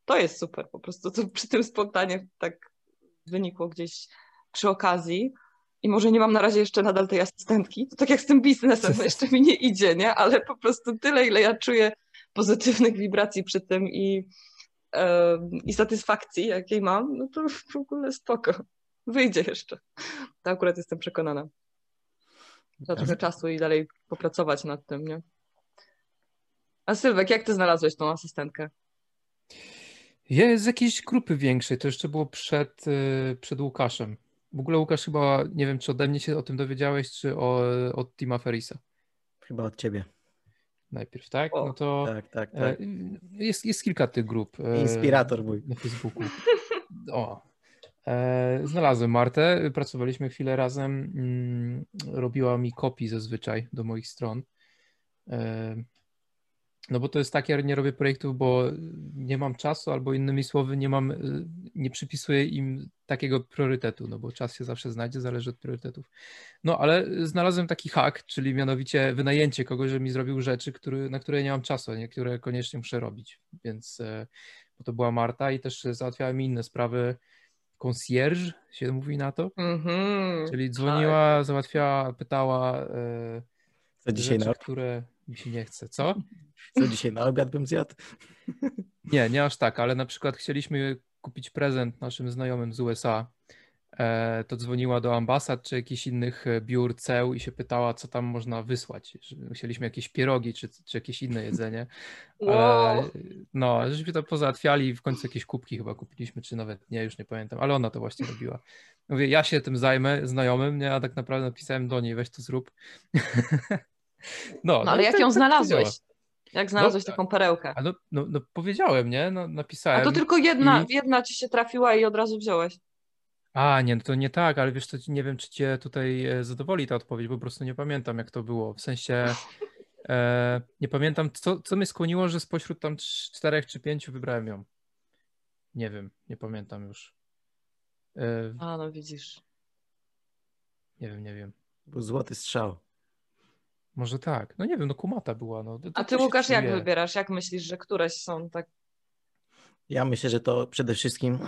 to jest super, po prostu to przy tym spontanie tak wynikło gdzieś przy okazji i może nie mam na razie jeszcze nadal tej asystentki, to tak jak z tym biznesem, no jeszcze mi nie idzie, nie? Ale po prostu tyle, ile ja czuję pozytywnych wibracji przy tym i, yy, i satysfakcji, jakiej mam, no to w ogóle spoko. Wyjdzie jeszcze. To akurat jestem przekonana. Za trochę czasu i dalej popracować nad tym, nie? A Sylwek, jak ty znalazłeś tą asystentkę? Ja z jakiejś grupy większej, to jeszcze było przed, przed Łukaszem. W ogóle Łukasz chyba, nie wiem, czy ode mnie się o tym dowiedziałeś, czy o, od Tima Ferisa? Chyba od ciebie. Najpierw, tak? O, no to tak, tak, tak. Jest, jest kilka tych grup. Inspirator mój. Na Facebooku. O. Znalazłem Martę, pracowaliśmy chwilę razem, robiła mi kopii zazwyczaj do moich stron, no bo to jest tak, ja nie robię projektów, bo nie mam czasu, albo innymi słowy nie mam, nie przypisuję im takiego priorytetu, no bo czas się zawsze znajdzie, zależy od priorytetów. No ale znalazłem taki hack, czyli mianowicie wynajęcie kogoś, żeby mi zrobił rzeczy, który, na które nie mam czasu, a niektóre koniecznie muszę robić, więc bo to była Marta i też załatwiała mi inne sprawy, concierge się mówi na to, mm-hmm, czyli dzwoniła, tak, załatwiała, pytała e, co dzisiaj rzeczy, na które mi się nie chce. Co? Co dzisiaj na obiad bym zjadł? Nie, nie aż tak, ale na przykład chcieliśmy kupić prezent naszym znajomym z U S A, e, to dzwoniła do ambasad czy jakichś innych biur ceł i się pytała, co tam można wysłać. Chcieliśmy jakieś pierogi czy, czy jakieś inne jedzenie. Wow. E, no, żeśmy to pozałatwiali i w końcu jakieś kubki chyba kupiliśmy, czy nawet nie, już nie pamiętam, ale ona to właśnie robiła. Mówię, ja się tym zajmę, znajomym, nie? A tak naprawdę napisałem do niej, weź to zrób. No, no ale no, jak tak, ją tak znalazłeś? Jak znalazłeś no, taką perełkę? A no, no, no powiedziałem, nie? No, napisałem. A to tylko jedna, i... jedna ci się trafiła i od razu wziąłeś. A, nie, to nie tak, ale wiesz, to nie wiem, czy cię tutaj zadowoli ta odpowiedź, bo po prostu nie pamiętam, jak to było. W sensie e, nie pamiętam, co, co mnie skłoniło, że spośród tam czterech czy pięciu wybrałem ją. Nie wiem, nie pamiętam już. E, A, no widzisz. Nie wiem, nie wiem. Był złoty strzał. Może tak. No nie wiem, no kumata była. No. To, to A ty, Łukasz, jak wybierasz? Jak myślisz, że któreś są tak? Ja myślę, że to przede wszystkim...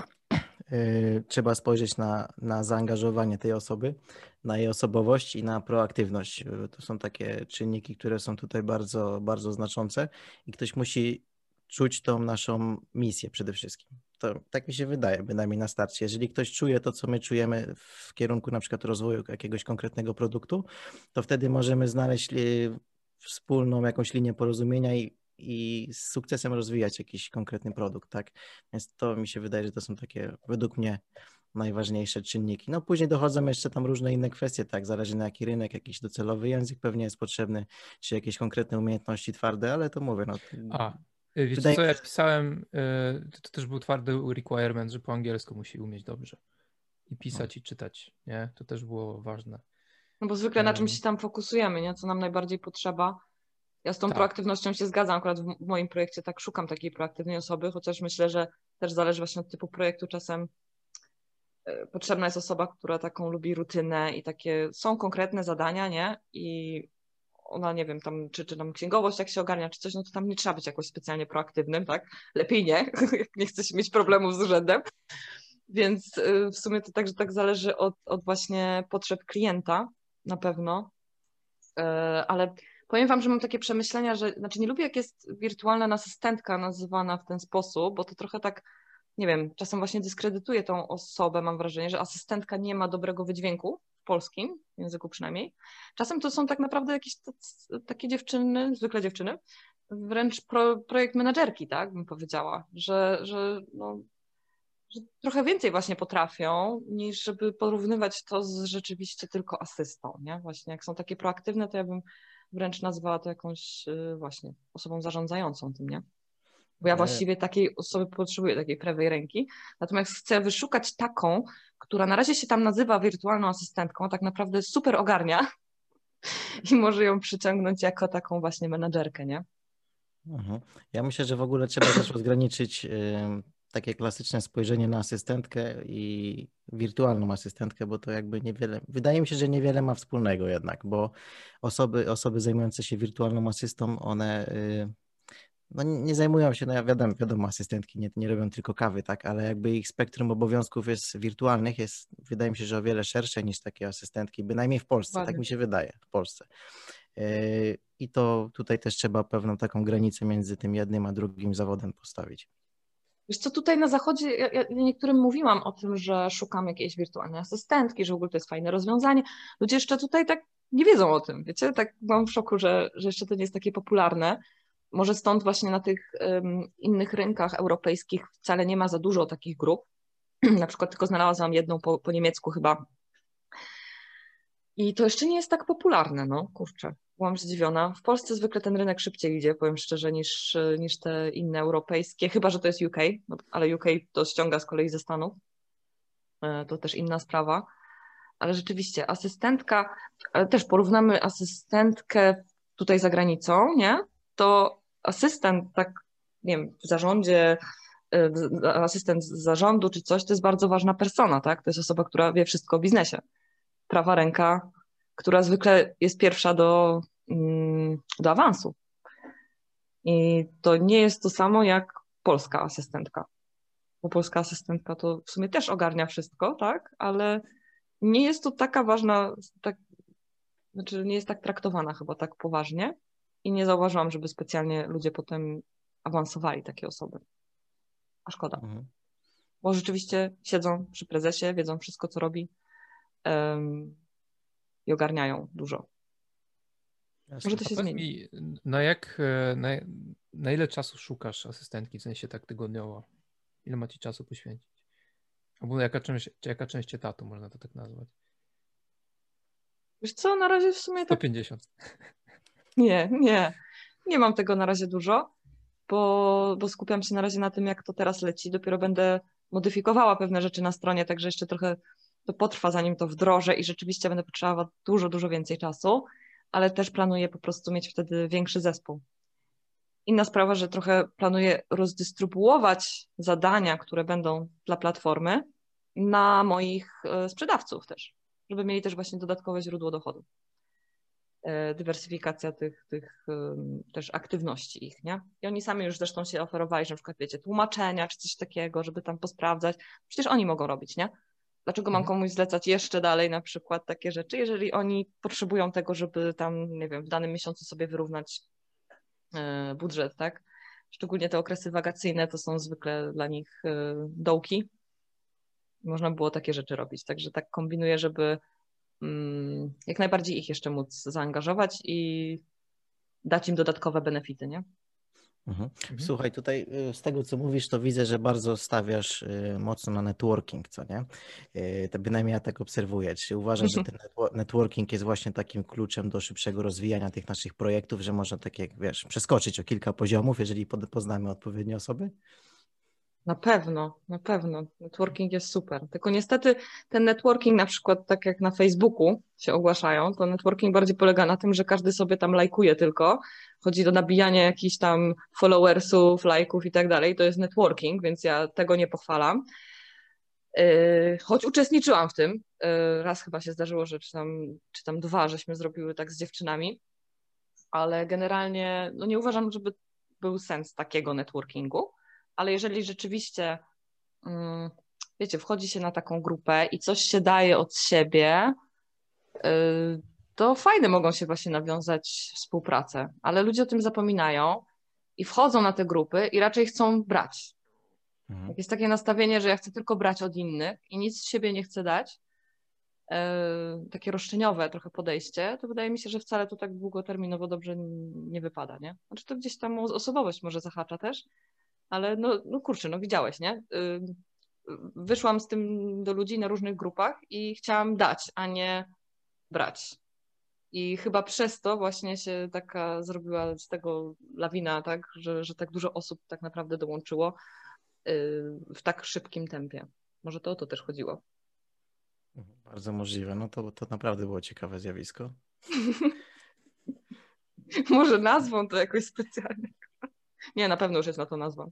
Yy, trzeba spojrzeć na, na zaangażowanie tej osoby, na jej osobowość i na proaktywność. Yy, to są takie czynniki, które są tutaj bardzo, bardzo znaczące i ktoś musi czuć tą naszą misję przede wszystkim. To tak mi się wydaje, bynajmniej na starcie. Jeżeli ktoś czuje to, co my czujemy w kierunku na przykład rozwoju jakiegoś konkretnego produktu, to wtedy możemy znaleźć yy, wspólną jakąś linię porozumienia i i z sukcesem rozwijać jakiś konkretny produkt, tak? Więc to mi się wydaje, że to są takie według mnie najważniejsze czynniki. No później dochodzą jeszcze tam różne inne kwestie, tak? Zależy na jaki rynek, jakiś docelowy język pewnie jest potrzebny, czy jakieś konkretne umiejętności twarde, ale to mówię, no... A, wiecie tutaj... co, ja pisałem, to, to też był twardy requirement, że po angielsku musi umieć dobrze i pisać, no, i czytać, nie? To też było ważne. No bo zwykle um... na czym się tam fokusujemy, nie? Co nam najbardziej potrzeba. Ja z tą tak. proaktywnością się zgadzam, akurat w moim projekcie tak szukam takiej proaktywnej osoby, chociaż myślę, że też zależy właśnie od typu projektu, czasem potrzebna jest osoba, która taką lubi rutynę i takie są konkretne zadania, nie? I ona, nie wiem, tam czy, czy tam księgowość jak się ogarnia, czy coś, no to tam nie trzeba być jakoś specjalnie proaktywnym, tak? Lepiej nie, jak nie chce się mieć problemów z urzędem, więc w sumie to także tak zależy od, od właśnie potrzeb klienta na pewno, ale... Powiem wam, że mam takie przemyślenia, że znaczy nie lubię, jak jest wirtualna asystentka nazywana w ten sposób, bo to trochę tak, nie wiem, czasem właśnie dyskredytuje tą osobę, mam wrażenie, że asystentka nie ma dobrego wydźwięku w polskim języku przynajmniej. Czasem to są tak naprawdę jakieś tacy, takie dziewczyny, zwykle dziewczyny, wręcz pro, projekt menadżerki, tak bym powiedziała, że, że no, że trochę więcej właśnie potrafią, niż żeby porównywać to z rzeczywiście tylko asystą, nie? Właśnie jak są takie proaktywne, to ja bym wręcz nazwała to jakąś właśnie osobą zarządzającą tym, nie? Bo ja właściwie takiej osoby potrzebuję, takiej prawej ręki, natomiast chcę wyszukać taką, która na razie się tam nazywa wirtualną asystentką, tak naprawdę super ogarnia i może ją przyciągnąć jako taką właśnie menadżerkę, nie? Ja myślę, że w ogóle trzeba też rozgraniczyć y, takie klasyczne spojrzenie na asystentkę i wirtualną asystentkę, bo to jakby niewiele, wydaje mi się, że niewiele ma wspólnego jednak, bo osoby, osoby zajmujące się wirtualną asystą, one... Y, No nie zajmują się, no ja wiadomo, wiadomo asystentki nie, nie robią tylko kawy, tak, ale jakby ich spektrum obowiązków jest wirtualnych, jest, wydaje mi się, że o wiele szersze niż takie asystentki, bynajmniej w Polsce, Ładnie. Tak mi się wydaje, w Polsce. Yy, I to tutaj też trzeba pewną taką granicę między tym jednym a drugim zawodem postawić. Wiesz co, tutaj na zachodzie, ja, ja niektórym mówiłam o tym, że szukam jakiejś wirtualnej asystentki, że w ogóle to jest fajne rozwiązanie. Ludzie jeszcze tutaj tak nie wiedzą o tym, wiecie, tak mam w szoku, że, że jeszcze to nie jest takie popularne. Może stąd właśnie na tych um, innych rynkach europejskich wcale nie ma za dużo takich grup. Na przykład tylko znalazłam jedną po, po niemiecku chyba. I to jeszcze nie jest tak popularne, no kurczę. Byłam zdziwiona. W Polsce zwykle ten rynek szybciej idzie, powiem szczerze, niż, niż te inne europejskie. Chyba że to jest U K, no, ale U K to ściąga z kolei ze Stanów. To też inna sprawa. Ale rzeczywiście asystentka, też porównamy asystentkę tutaj za granicą, nie? To asystent, tak nie wiem, w zarządzie, asystent z zarządu czy coś, to jest bardzo ważna persona, tak? To jest osoba, która wie wszystko o biznesie. Prawa ręka, która zwykle jest pierwsza do, do awansu. I to nie jest to samo jak polska asystentka. Bo polska asystentka to w sumie też ogarnia wszystko, tak? Ale nie jest to taka ważna, tak, znaczy nie jest tak traktowana chyba tak poważnie. I nie zauważyłam, żeby specjalnie ludzie potem awansowali takie osoby. A szkoda. Mhm. Bo rzeczywiście siedzą przy prezesie, wiedzą wszystko, co robi um, i ogarniają dużo. Jasne. Może to się zmieni. Na, jak, na, na ile czasu szukasz asystentki, w sensie tak tygodniowo? Ile ma ci czasu poświęcić? Albo jaka część, jaka część etatu można to tak nazwać? Wiesz co, na razie w sumie tak... sto pięćdziesiąt. Nie, nie. Nie mam tego na razie dużo, bo, bo skupiam się na razie na tym, jak to teraz leci. Dopiero będę modyfikowała pewne rzeczy na stronie, także jeszcze trochę to potrwa, zanim to wdrożę i rzeczywiście będę potrzebowała dużo, dużo więcej czasu, ale też planuję po prostu mieć wtedy większy zespół. Inna sprawa, że trochę planuję rozdystrybuować zadania, które będą dla platformy, na moich sprzedawców też, żeby mieli też właśnie dodatkowe źródło dochodu. Dywersyfikacja tych, tych um, też aktywności ich, nie? I oni sami już zresztą się oferowali, że na przykład, wiecie, tłumaczenia czy coś takiego, żeby tam posprawdzać. Przecież oni mogą robić, nie? Dlaczego mam komuś zlecać jeszcze dalej na przykład takie rzeczy, jeżeli oni potrzebują tego, żeby tam, nie wiem, w danym miesiącu sobie wyrównać y, budżet, tak? Szczególnie te okresy wakacyjne to są zwykle dla nich y, dołki. Można było takie rzeczy robić, także tak kombinuję, żeby jak najbardziej ich jeszcze móc zaangażować i dać im dodatkowe benefity, nie? Mhm. Słuchaj, tutaj z tego, co mówisz, to widzę, że bardzo stawiasz mocno na networking, co nie? To bynajmniej ja tak obserwuję. Czy uważasz, że ten networking jest właśnie takim kluczem do szybszego rozwijania tych naszych projektów, że można tak jak, wiesz, przeskoczyć o kilka poziomów, jeżeli poznamy odpowiednie osoby? Na pewno, na pewno. Networking jest super. Tylko niestety ten networking na przykład tak jak na Facebooku się ogłaszają, to networking bardziej polega na tym, że każdy sobie tam lajkuje tylko. Chodzi o nabijanie jakichś tam followersów, lajków i tak dalej. To jest networking, więc ja tego nie pochwalam. Choć uczestniczyłam w tym. Raz chyba się zdarzyło, że czy tam, czy tam dwa żeśmy zrobiły tak z dziewczynami. Ale generalnie no nie uważam, żeby był sens takiego networkingu. Ale jeżeli rzeczywiście, wiecie, wchodzi się na taką grupę i coś się daje od siebie, to fajne mogą się właśnie nawiązać współpracę, ale ludzie o tym zapominają i wchodzą na te grupy i raczej chcą brać. Mhm. Jest takie nastawienie, że ja chcę tylko brać od innych i nic z siebie nie chcę dać, takie roszczeniowe trochę podejście, to wydaje mi się, że wcale to tak długoterminowo dobrze nie wypada, nie? Znaczy to gdzieś tam osobowość może zahacza też, ale no, no kurczę, no widziałeś, nie? wyszłam z tym do ludzi na różnych grupach i chciałam dać, a nie brać. I chyba przez to właśnie się taka zrobiła z tego lawina, tak, że, że tak dużo osób tak naprawdę dołączyło w tak szybkim tempie. Może to o to też chodziło. Bardzo możliwe. No to, to naprawdę było ciekawe zjawisko. Może nazwą to jakoś specjalnie. Nie, na pewno już jest na to nazwa.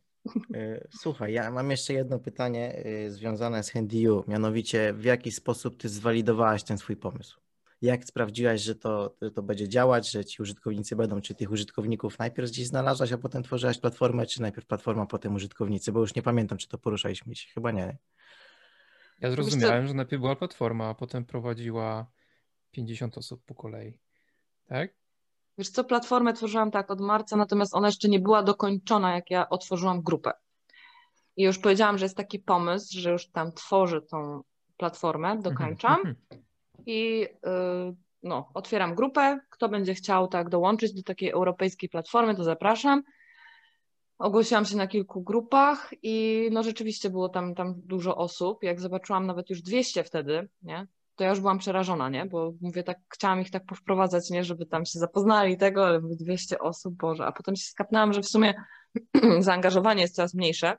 Słuchaj, ja mam jeszcze jedno pytanie związane z HandyU. Mianowicie, w jaki sposób ty zwalidowałaś ten swój pomysł? Jak sprawdziłaś, że to, to będzie działać, że ci użytkownicy będą? Czy tych użytkowników najpierw gdzieś znalazłaś, a potem tworzyłaś platformę, czy najpierw platforma, potem użytkownicy? Bo już nie pamiętam, czy to poruszaliśmy się. Chyba nie. Ja zrozumiałem, że najpierw była platforma, a potem prowadziła pięćdziesiąt osób po kolei. Tak? Wiesz co, platformę tworzyłam tak od marca, natomiast ona jeszcze nie była dokończona, jak ja otworzyłam grupę. I już powiedziałam, że jest taki pomysł, że już tam tworzę tą platformę, dokończam i yy, no, otwieram grupę. Kto będzie chciał tak dołączyć do takiej europejskiej platformy, to zapraszam. Ogłosiłam się na kilku grupach i no rzeczywiście było tam, tam dużo osób. Jak zobaczyłam nawet już dwieście wtedy, nie? To ja już byłam przerażona, nie? Bo mówię tak, chciałam ich tak powprowadzać, nie? Żeby tam się zapoznali tego, ale dwieście osób, Boże. A potem się skapnęłam, że w sumie zaangażowanie jest coraz mniejsze,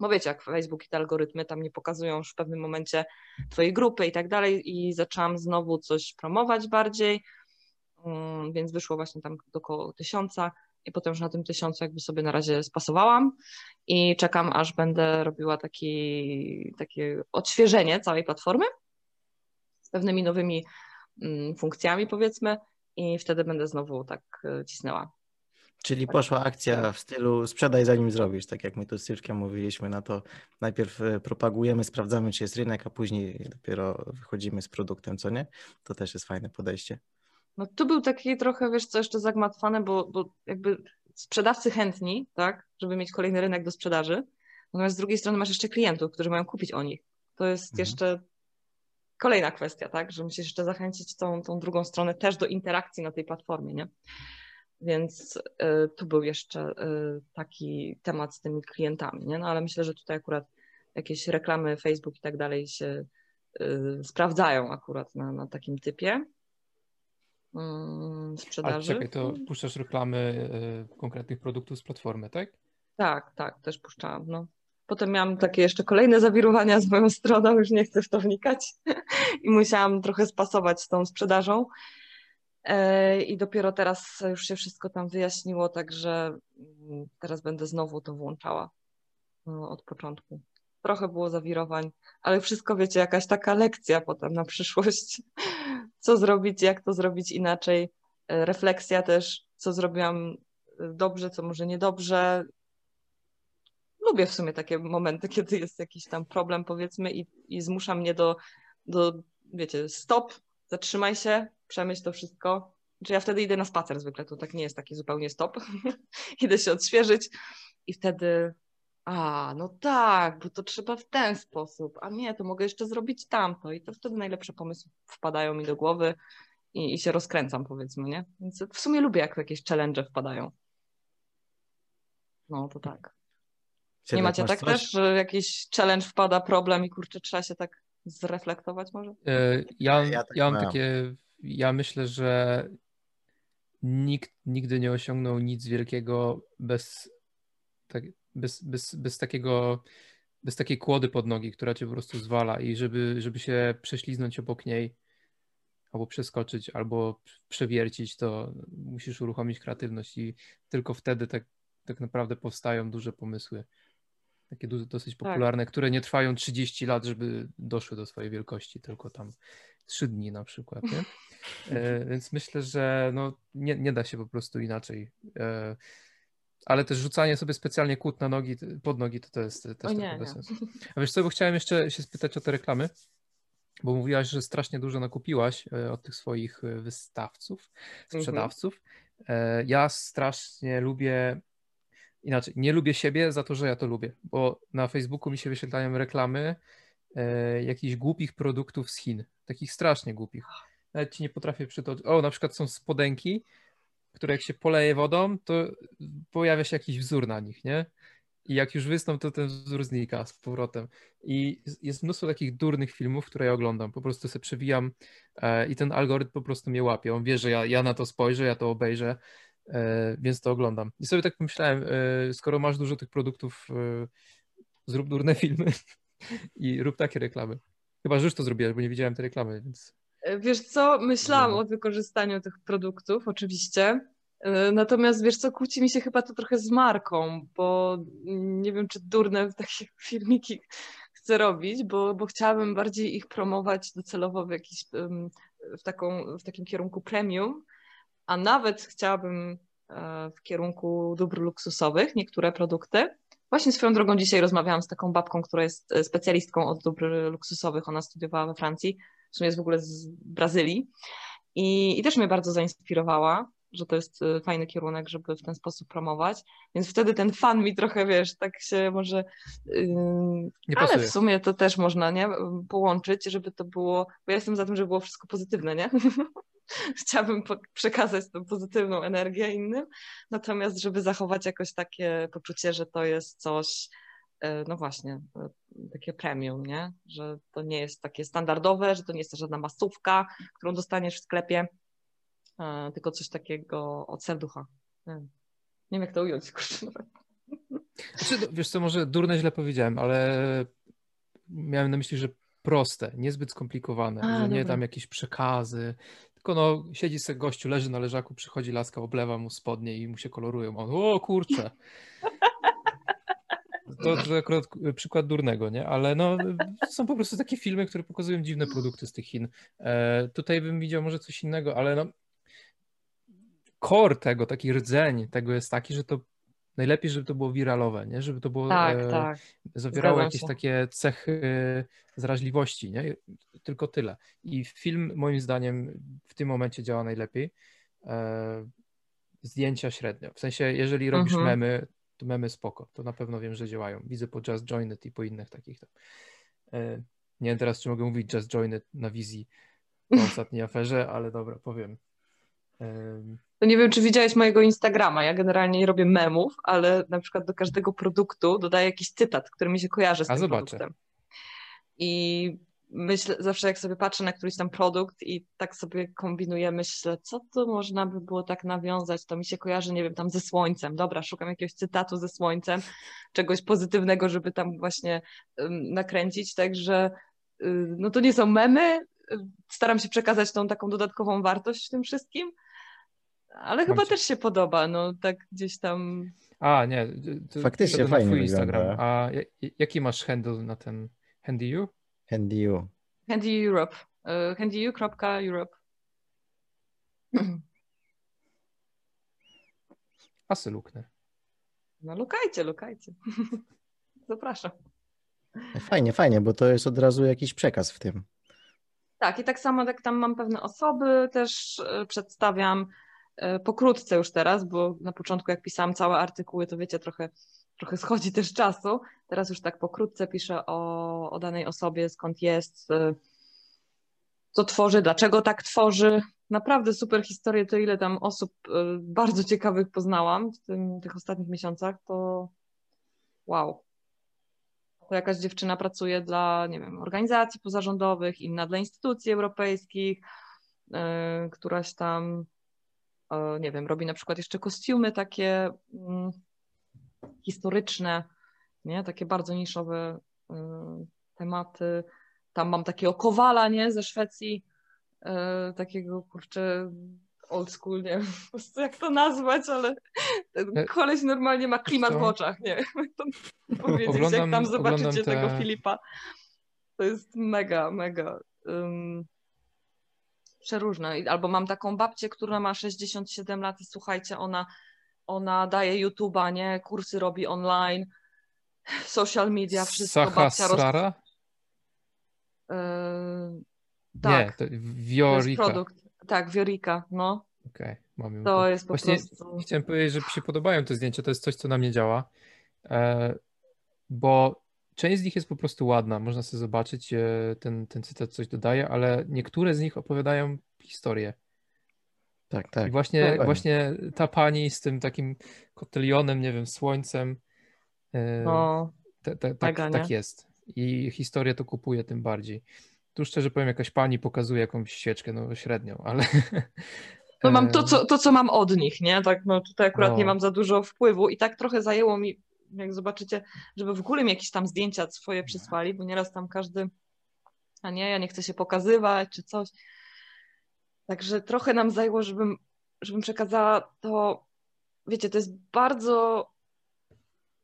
bo wiecie, jak Facebook i te algorytmy tam nie pokazują już w pewnym momencie twojej grupy i tak dalej i zaczęłam znowu coś promować bardziej, um, więc wyszło właśnie tam do około tysiąca i potem już na tym tysiącu jakby sobie na razie spasowałam i czekam, aż będę robiła taki, takie odświeżenie całej platformy z pewnymi nowymi funkcjami, powiedzmy, i wtedy będę znowu tak cisnęła. Czyli poszła akcja w stylu sprzedaj zanim zrobisz, tak jak my tu z Sylwkiem mówiliśmy, na to najpierw propagujemy, sprawdzamy, czy jest rynek, a później dopiero wychodzimy z produktem, co nie? To też jest fajne podejście. No tu był taki trochę, wiesz co, jeszcze zagmatwane, bo, bo jakby sprzedawcy chętni, tak, żeby mieć kolejny rynek do sprzedaży, natomiast z drugiej strony masz jeszcze klientów, którzy mają kupić o nich. To jest mhm. jeszcze... Kolejna kwestia, tak, że musisz jeszcze zachęcić tą, tą drugą stronę też do interakcji na tej platformie, nie? Więc y, tu był jeszcze y, taki temat z tymi klientami, nie? No ale myślę, że tutaj akurat jakieś reklamy Facebook i tak dalej się y, sprawdzają akurat na, na takim typie y, sprzedaży. A czekaj, to puszczasz reklamy y, konkretnych produktów z platformy, tak? Tak, tak, też puszczałam, no. Potem miałam takie jeszcze kolejne zawirowania z moją stroną, już nie chcę w to wnikać i musiałam trochę spasować z tą sprzedażą i dopiero teraz już się wszystko tam wyjaśniło, także teraz będę znowu to włączała od początku. Trochę było zawirowań, ale wszystko, wiecie, jakaś taka lekcja potem na przyszłość, co zrobić, jak to zrobić inaczej, refleksja też, co zrobiłam dobrze, co może niedobrze. Lubię w sumie takie momenty, kiedy jest jakiś tam problem, powiedzmy, i, i zmusza mnie do, do, wiecie, stop, zatrzymaj się, przemyśl to wszystko. Znaczy ja wtedy idę na spacer zwykle, to tak nie jest taki zupełnie stop. Idę się odświeżyć i wtedy, a, no tak, bo to trzeba w ten sposób, a nie, to mogę jeszcze zrobić tamto. I to wtedy najlepsze pomysły wpadają mi do głowy i, i się rozkręcam, powiedzmy, nie? Więc w sumie lubię, jak jakieś challenge wpadają. No, to tak. Ciebie, nie macie tak coś? Też, że jakiś challenge wpada, problem i kurczę, trzeba się tak zreflektować może? Ja, ja, tak ja mam takie, ja myślę, że nikt nigdy nie osiągnął nic wielkiego bez, tak, bez, bez, bez takiego, bez takiej kłody pod nogi, która cię po prostu zwala i żeby, żeby się prześliznąć obok niej, albo przeskoczyć, albo przewiercić, to musisz uruchomić kreatywność i tylko wtedy tak, tak naprawdę powstają duże pomysły. Takie dosyć popularne, tak. Które nie trwają trzydzieści lat, żeby doszły do swojej wielkości, tylko tam trzy dni na przykład. Nie? E, więc myślę, że no, nie, nie da się po prostu inaczej. E, ale też rzucanie sobie specjalnie kłód na nogi, pod nogi, to, to jest też tak bez sensu. A wiesz co, bo chciałem jeszcze się spytać o te reklamy, bo mówiłaś, że strasznie dużo nakupiłaś od tych swoich wystawców, sprzedawców. E, ja strasznie lubię... Inaczej, nie lubię siebie za to, że ja to lubię, bo na Facebooku mi się wyświetlają reklamy e, jakichś głupich produktów z Chin, takich strasznie głupich. Nawet ci nie potrafię przytoczyć. O, na przykład są spodenki, które jak się poleje wodą, to pojawia się jakiś wzór na nich, nie? I jak już wysną, to ten wzór znika z powrotem. I jest mnóstwo takich durnych filmów, które ja oglądam. Po prostu sobie przewijam e, i ten algorytm po prostu mnie łapie. On wie, że ja, ja na to spojrzę, ja to obejrzę, e, więc to oglądam. I sobie tak pomyślałem, e, skoro masz dużo tych produktów, e, zrób durne filmy i rób takie reklamy. Chyba, że już to zrobiłaś, bo nie widziałem tej reklamy, więc... Wiesz co, myślałam no. o wykorzystaniu tych produktów, oczywiście. Natomiast wiesz co, kłóci mi się chyba to trochę z marką, bo nie wiem, czy durne takie filmiki chcę robić, bo, bo chciałabym bardziej ich promować docelowo w, jakiś, w, taką, w takim kierunku premium, a nawet chciałabym w kierunku dóbr luksusowych niektóre produkty. Właśnie swoją drogą dzisiaj rozmawiałam z taką babką, która jest specjalistką od dóbr luksusowych, ona studiowała we Francji, w sumie jest w ogóle z Brazylii i, i też mnie bardzo zainspirowała, że to jest fajny kierunek, żeby w ten sposób promować, więc wtedy ten fan mi trochę, wiesz, tak się może... Yy, nie ale pasuje. W sumie to też można, nie? Połączyć, żeby to było... Bo ja jestem za tym, żeby było wszystko pozytywne, nie? Chciałabym przekazać tą pozytywną energię innym, natomiast żeby zachować jakoś takie poczucie, że to jest coś, no właśnie, takie premium, nie? Że to nie jest takie standardowe, że to nie jest żadna masówka, którą dostaniesz w sklepie, tylko coś takiego od serducha. Nie wiem, nie wiem jak to ująć, kurczę. Wiesz co, może durne źle powiedziałem, ale miałem na myśli, że proste, niezbyt skomplikowane, A, że nie dobra. tam jakieś przekazy, tylko no siedzi sobie gościu, leży na leżaku, przychodzi laska, oblewa mu spodnie i mu się kolorują. On, o kurczę. To, to akurat przykład durnego, nie? Ale no, są po prostu takie filmy, które pokazują dziwne produkty z tych Chin. E, tutaj bym widział może coś innego, ale no core tego, taki rdzeń tego jest taki, że to najlepiej, żeby to było wiralowe, nie? Żeby to było, tak, e, tak. zawierało jakieś takie cechy zaraźliwości, nie? Tylko tyle. I film moim zdaniem w tym momencie działa najlepiej. E, zdjęcia średnio. W sensie, jeżeli robisz mhm. memy, to memy spoko, to na pewno wiem, że działają. Widzę po Just Join It i po innych takich. Tam. E, nie wiem teraz, czy mogę mówić Just Join It na wizji po ostatniej aferze, ale dobra, powiem. To nie wiem, czy widziałeś mojego Instagrama, ja generalnie nie robię memów, ale na przykład do każdego produktu dodaję jakiś cytat, który mi się kojarzy z A tym zobaczę. produktem. I myślę, zawsze jak sobie patrzę na któryś tam produkt i tak sobie kombinuję, myślę, co tu można by było tak nawiązać, to mi się kojarzy, nie wiem, tam ze słońcem, dobra, szukam jakiegoś cytatu ze słońcem, czegoś pozytywnego, żeby tam właśnie um, nakręcić, także um, no to nie są memy, staram się przekazać tą taką dodatkową wartość w tym wszystkim, ale Mam chyba się. też się podoba, no tak gdzieś tam... A, nie, to faktycznie to fajnie twój Instagram. Wygląda. A jaki masz handle na ten HandyU? HandyU. HandyU Europe. HandyU.Europe. A se luknę. No lukajcie, lukajcie. Zapraszam. Fajnie, fajnie, bo to jest od razu jakiś przekaz w tym. Tak, i tak samo jak tam mam pewne osoby, też przedstawiam pokrótce już teraz, bo na początku jak pisałam całe artykuły, to wiecie, trochę, trochę schodzi też czasu. Teraz już tak pokrótce piszę o, o danej osobie, skąd jest, co tworzy, dlaczego tak tworzy. Naprawdę super historie, to ile tam osób bardzo ciekawych poznałam w tym, tych ostatnich miesiącach, to wow. To jakaś dziewczyna pracuje dla, nie wiem, organizacji pozarządowych, inna dla instytucji europejskich, yy, któraś tam, yy, nie wiem, robi na przykład jeszcze kostiumy takie yy, historyczne, nie? Takie bardzo niszowe yy, tematy. Tam mam takiego kowala, nie? Ze Szwecji, yy, takiego, kurczę, old school, nie wiem po prostu jak to nazwać, ale koleś normalnie ma klimat w oczach, nie wiem to powiedzieć, oglądam, jak tam zobaczycie te... tego Filipa. To jest mega, mega um, przeróżne. Albo mam taką babcię, która ma sześćdziesiąt siedem lat i słuchajcie, ona, ona daje YouTube'a, nie? Kursy robi online, social media, wszystko. Sacha babcia Srara? Roz... Yy, tak. Nie, to Viorica. To jest produkt. Tak, Viorica, no. Okej, okay, to jest po Właśnie prostu... Chciałem powiedzieć, że mi się podobają te zdjęcia, to jest coś, co na mnie działa, bo część z nich jest po prostu ładna, można sobie zobaczyć, ten, ten cytat coś dodaje, ale niektóre z nich opowiadają historię. Tak, tak. I właśnie, właśnie ta pani z tym takim kotelionem, nie wiem, słońcem, No, te, te, tak, mega, tak jest. I historia to kupuje tym bardziej. Tu szczerze powiem, jakaś pani pokazuje jakąś sieczkę, no średnią, ale... No mam to, co, to, co mam od nich, nie? Tak, no tutaj akurat no. nie mam za dużo wpływu i tak trochę zajęło mi, jak zobaczycie, żeby w ogóle mi jakieś tam zdjęcia swoje przysłali, bo nieraz tam każdy, a nie, ja nie chcę się pokazywać, czy coś. Także trochę nam zajęło, żebym, żebym przekazała to, wiecie, to jest bardzo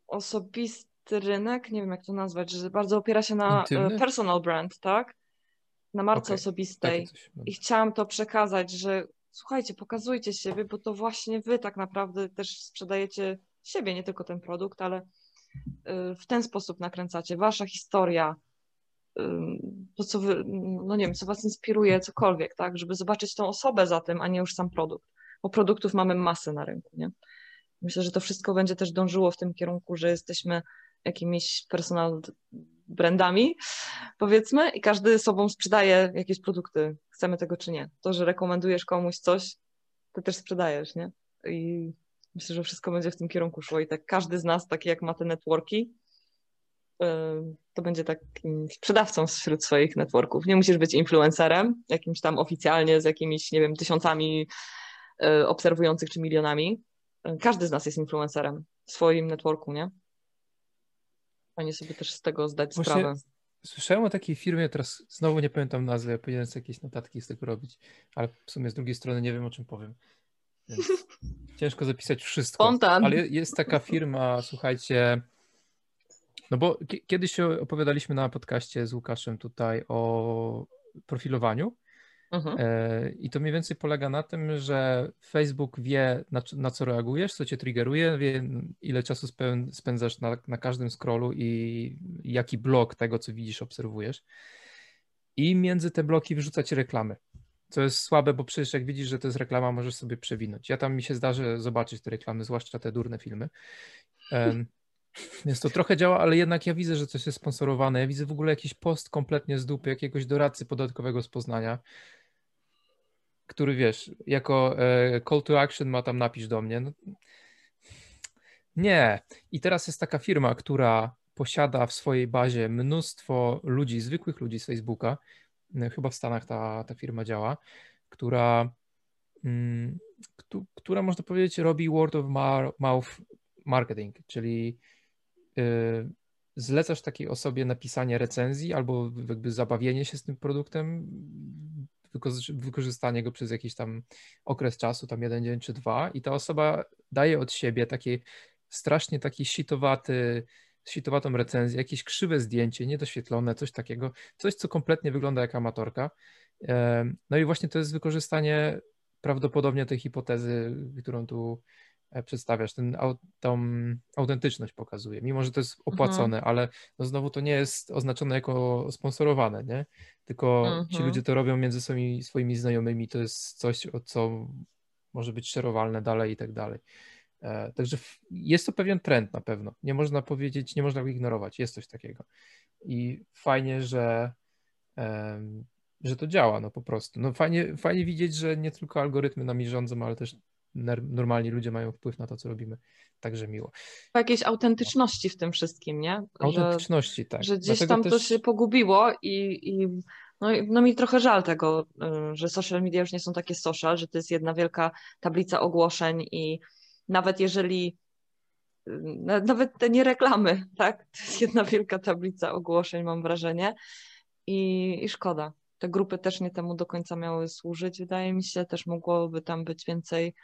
osobisty rynek, nie wiem jak to nazwać, że bardzo opiera się na Intymny? personal brand, tak? Na marce okay. osobistej. I chciałam to przekazać, że słuchajcie, pokazujcie siebie, bo to właśnie wy tak naprawdę też sprzedajecie siebie, nie tylko ten produkt, ale w ten sposób nakręcacie. Wasza historia, to co wy, no nie wiem, co was inspiruje, cokolwiek, tak, żeby zobaczyć tą osobę za tym, a nie już sam produkt, bo produktów mamy masę na rynku, nie? Myślę, że to wszystko będzie też dążyło w tym kierunku, że jesteśmy jakimiś personal brandami, powiedzmy, i każdy sobą sprzedaje jakieś produkty, chcemy tego czy nie. To, że rekomendujesz komuś coś, ty też sprzedajesz, nie? I myślę, że wszystko będzie w tym kierunku szło i tak każdy z nas, taki jak ma te networki, to będzie takim sprzedawcą wśród swoich networków. Nie musisz być influencerem, jakimś tam oficjalnie z jakimiś, nie wiem, tysiącami obserwujących czy milionami. Każdy z nas jest influencerem w swoim networku, nie? Fajnie sobie też z tego zdać Właśnie sprawę. Słyszałem o takiej firmie, teraz znowu nie pamiętam nazwy, ja powinienem sobie jakieś notatki z tego robić, ale w sumie z drugiej strony nie wiem, o czym powiem. Więc ciężko zapisać wszystko. Spontan. Ale jest taka firma, słuchajcie, no bo kiedyś opowiadaliśmy na podcaście z Łukaszem tutaj o profilowaniu. Mhm. I to mniej więcej polega na tym, że Facebook wie, na, na co reagujesz, co cię triggeruje, wie, ile czasu spędzasz na, na każdym scrollu i jaki blok tego, co widzisz, obserwujesz. I między te bloki wrzuca ci reklamy, co jest słabe, bo przecież jak widzisz, że to jest reklama, możesz sobie przewinąć. Ja tam mi się zdarzy zobaczyć te reklamy, zwłaszcza te durne filmy. Um, Więc to trochę działa, ale jednak ja widzę, że coś jest sponsorowane. Ja widzę w ogóle jakiś post kompletnie z dupy jakiegoś doradcy podatkowego z Poznania, który wiesz, jako call to action ma tam napisz do mnie. No, nie. I teraz jest taka firma, która posiada w swojej bazie mnóstwo ludzi, zwykłych ludzi z Facebooka. Chyba w Stanach ta, ta firma działa, która, mm, któ, która można powiedzieć robi word of mouth marketing, czyli zlecasz takiej osobie napisanie recenzji albo jakby zabawienie się z tym produktem, wykorzystanie go przez jakiś tam okres czasu, tam jeden dzień czy dwa, i ta osoba daje od siebie takie strasznie taki sitowaty, sitowatą recenzję, jakieś krzywe zdjęcie, niedoświetlone, coś takiego, coś co kompletnie wygląda jak amatorka. No i właśnie to jest wykorzystanie prawdopodobnie tej hipotezy, którą tu przedstawiasz, ten, tą autentyczność pokazuje, mimo że to jest opłacone, mhm. ale no znowu to nie jest oznaczone jako sponsorowane, nie? Tylko mhm. ci ludzie to robią między swoimi, swoimi znajomymi, to jest coś, co może być szerowalne dalej i tak dalej. E, także jest to pewien trend na pewno, nie można powiedzieć, nie można go ignorować, jest coś takiego i fajnie, że e, że to działa, no po prostu. No fajnie, fajnie widzieć, że nie tylko algorytmy nami rządzą, ale też normalni ludzie mają wpływ na to, co robimy. Także miło. Jakiejś autentyczności w tym wszystkim, nie? Autentyczności, że, tak. Że gdzieś Dlatego tam też... to się pogubiło i, i, no, i no mi trochę żal tego, że social media już nie są takie social, że to jest jedna wielka tablica ogłoszeń i nawet jeżeli, nawet te nie reklamy, tak? To jest jedna wielka tablica ogłoszeń, mam wrażenie, i, i szkoda. Te grupy też nie temu do końca miały służyć, wydaje mi się, też mogłoby tam być więcej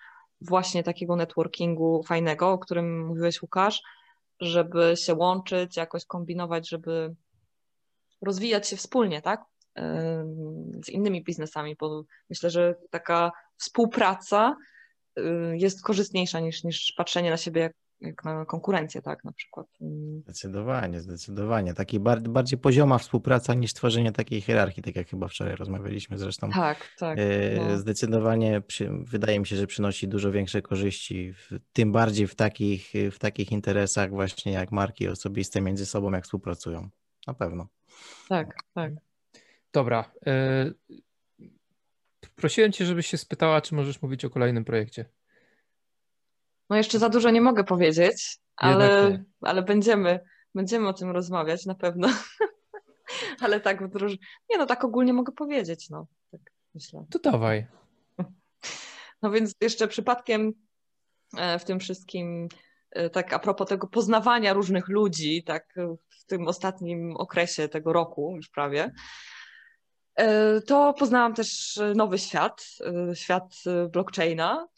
właśnie takiego networkingu fajnego, o którym mówiłeś, Łukasz, żeby się łączyć, jakoś kombinować, żeby rozwijać się wspólnie, tak? Z innymi biznesami, bo myślę, że taka współpraca jest korzystniejsza niż, niż patrzenie na siebie jak, jak na konkurencję, tak, na przykład. Zdecydowanie, zdecydowanie. Taki bardziej pozioma współpraca niż tworzenie takiej hierarchii, tak jak chyba wczoraj rozmawialiśmy zresztą. Tak, tak. No. Zdecydowanie przy, wydaje mi się, że przynosi dużo większe korzyści, w, tym bardziej w takich, w takich interesach właśnie jak marki osobiste między sobą, jak współpracują. Na pewno. Tak, tak. Dobra. Prosiłem cię, żebyś się spytała, czy możesz mówić o kolejnym projekcie. No jeszcze za dużo nie mogę powiedzieć, ale, ale będziemy, będziemy o tym rozmawiać na pewno. Ale tak w druż... Nie no, tak ogólnie mogę powiedzieć, no. Tak myślę. To dawaj. No więc jeszcze przypadkiem w tym wszystkim, tak a propos tego poznawania różnych ludzi, tak w tym ostatnim okresie tego roku już prawie, to poznałam też nowy świat, świat blockchaina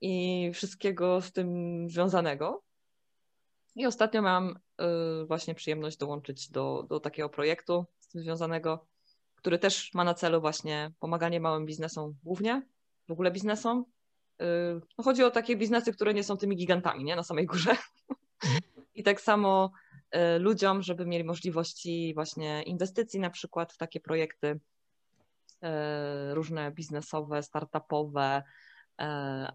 i wszystkiego z tym związanego. I ostatnio miałam właśnie przyjemność dołączyć do, do takiego projektu z tym związanego, który też ma na celu właśnie pomaganie małym biznesom głównie, w ogóle biznesom. No, chodzi o takie biznesy, które nie są tymi gigantami, nie? Na samej górze. I tak samo ludziom, żeby mieli możliwości właśnie inwestycji na przykład w takie projekty różne biznesowe, startupowe,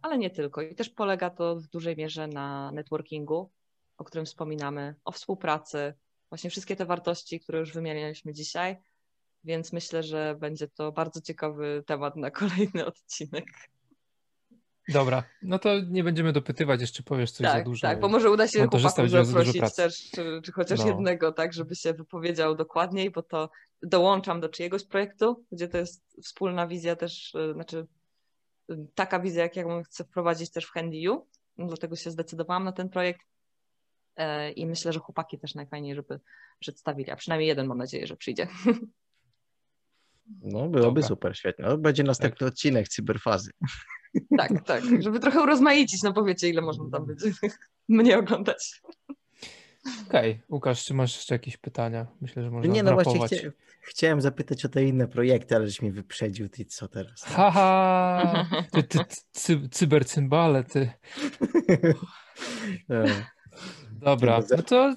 ale nie tylko. I też polega to w dużej mierze na networkingu, o którym wspominamy, o współpracy, właśnie wszystkie te wartości, które już wymienialiśmy dzisiaj, więc myślę, że będzie to bardzo ciekawy temat na kolejny odcinek. Dobra, no to nie będziemy dopytywać, jeszcze powiesz coś tak, za dużo. Tak, bo może uda się chłopaków zaprosić też, czy, czy chociaż no. jednego, tak, żeby się wypowiedział dokładniej, bo to dołączam do czyjegoś projektu, gdzie to jest wspólna wizja też, znaczy taka wizja, jak ja chcę wprowadzić też w HandyU, dlatego się zdecydowałam na ten projekt i myślę, że chłopaki też najfajniej, żeby przedstawili, a przynajmniej jeden mam nadzieję, że przyjdzie. No byłoby Dobra. super, świetnie. No, będzie następny tak. odcinek Cyberfazy. Tak, tak, żeby trochę urozmaicić, no powiecie, ile można tam być, mnie oglądać. Okej, okay. Łukasz, czy masz jeszcze jakieś pytania? Myślę, że można Nie, no właśnie chcia- chciałem zapytać o te inne projekty, ale żeś mi wyprzedził, ty co teraz? Haha, ty, ty, ty cybercymbale, ty. Dobra, no to...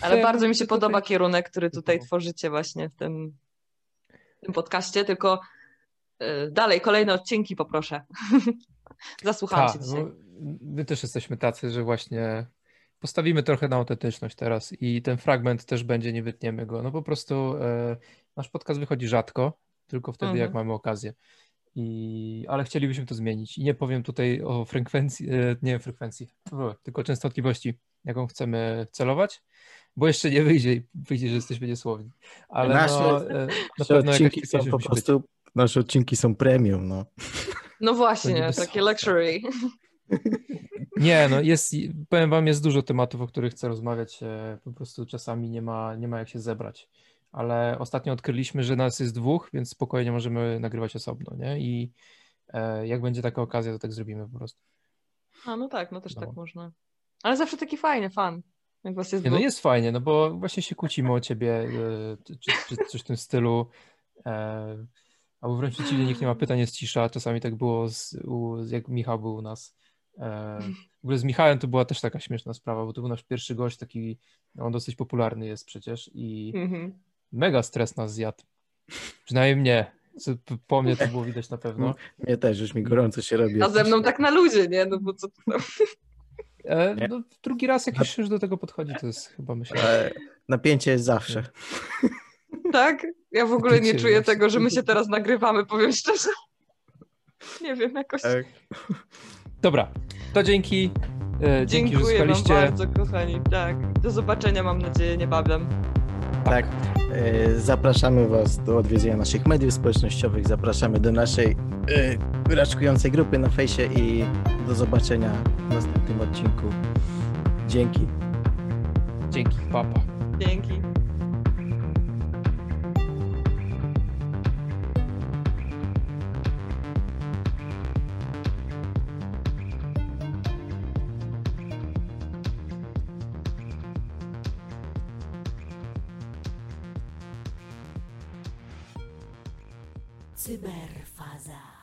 Ale bardzo mi się podoba kierunek, który tutaj tworzycie właśnie w tym, w tym podcaście, tylko... Dalej, kolejne odcinki poproszę. Zasłucham się dzisiaj. My też jesteśmy tacy, że właśnie postawimy trochę na autentyczność teraz i ten fragment też będzie, nie wytniemy go. No po prostu e, nasz podcast wychodzi rzadko, tylko wtedy mhm. jak mamy okazję. I, ale chcielibyśmy to zmienić. I nie powiem tutaj o frekwencji, e, nie frekwencji, tylko częstotliwości, jaką chcemy celować, bo jeszcze nie wyjdzie, wyjdzie, że jesteśmy niesłowni. Ale nasze, no, e, na pewno jakaś są po prostu... Być. Nasze odcinki są premium, no. No właśnie, takie luxury. Nie, no jest, powiem wam, jest dużo tematów, o których chcę rozmawiać, po prostu czasami nie ma, nie ma jak się zebrać, ale ostatnio odkryliśmy, że nas jest dwóch, więc spokojnie możemy nagrywać osobno, nie? I e, jak będzie taka okazja, to tak zrobimy po prostu. A no tak, no też no. tak można. Ale zawsze taki fajny fan. Jak was jest nie, dwóch. No jest fajnie, no bo właśnie się kłócimy o ciebie, e, czy, czy coś w tym stylu. E, Albo wręcz przeciwnie, nikt nie ma pytań, jest cisza. Czasami tak było, z, u, jak Michał był u nas. E, w ogóle z Michałem to była też taka śmieszna sprawa, bo to był nasz pierwszy gość, taki, on dosyć popularny jest przecież i mm-hmm. mega stres nas zjadł. Przynajmniej mnie. Co, po mnie to było widać na pewno. Mnie też, już mi gorąco się robi. A ze mną tak na luzie, nie? No bo co to tam... E, no, drugi raz, jak już do tego podchodzi, to jest chyba myślę... E, napięcie jest zawsze. Tak? Ja w ogóle nie czuję tego, że my się teraz nagrywamy, powiem szczerze. Nie wiem, jakoś... Tak. Dobra, to dzięki. E, dzięki, że słuchaliście. Dziękuję wam bardzo, kochani. Tak. Do zobaczenia, mam nadzieję, niebawem. Tak. E, zapraszamy was do odwiedzenia naszych mediów społecznościowych. Zapraszamy do naszej e, raczkującej grupy na fejsie i do zobaczenia w następnym odcinku. Dzięki. Dzięki, papa. Dzięki. Cyberfaza.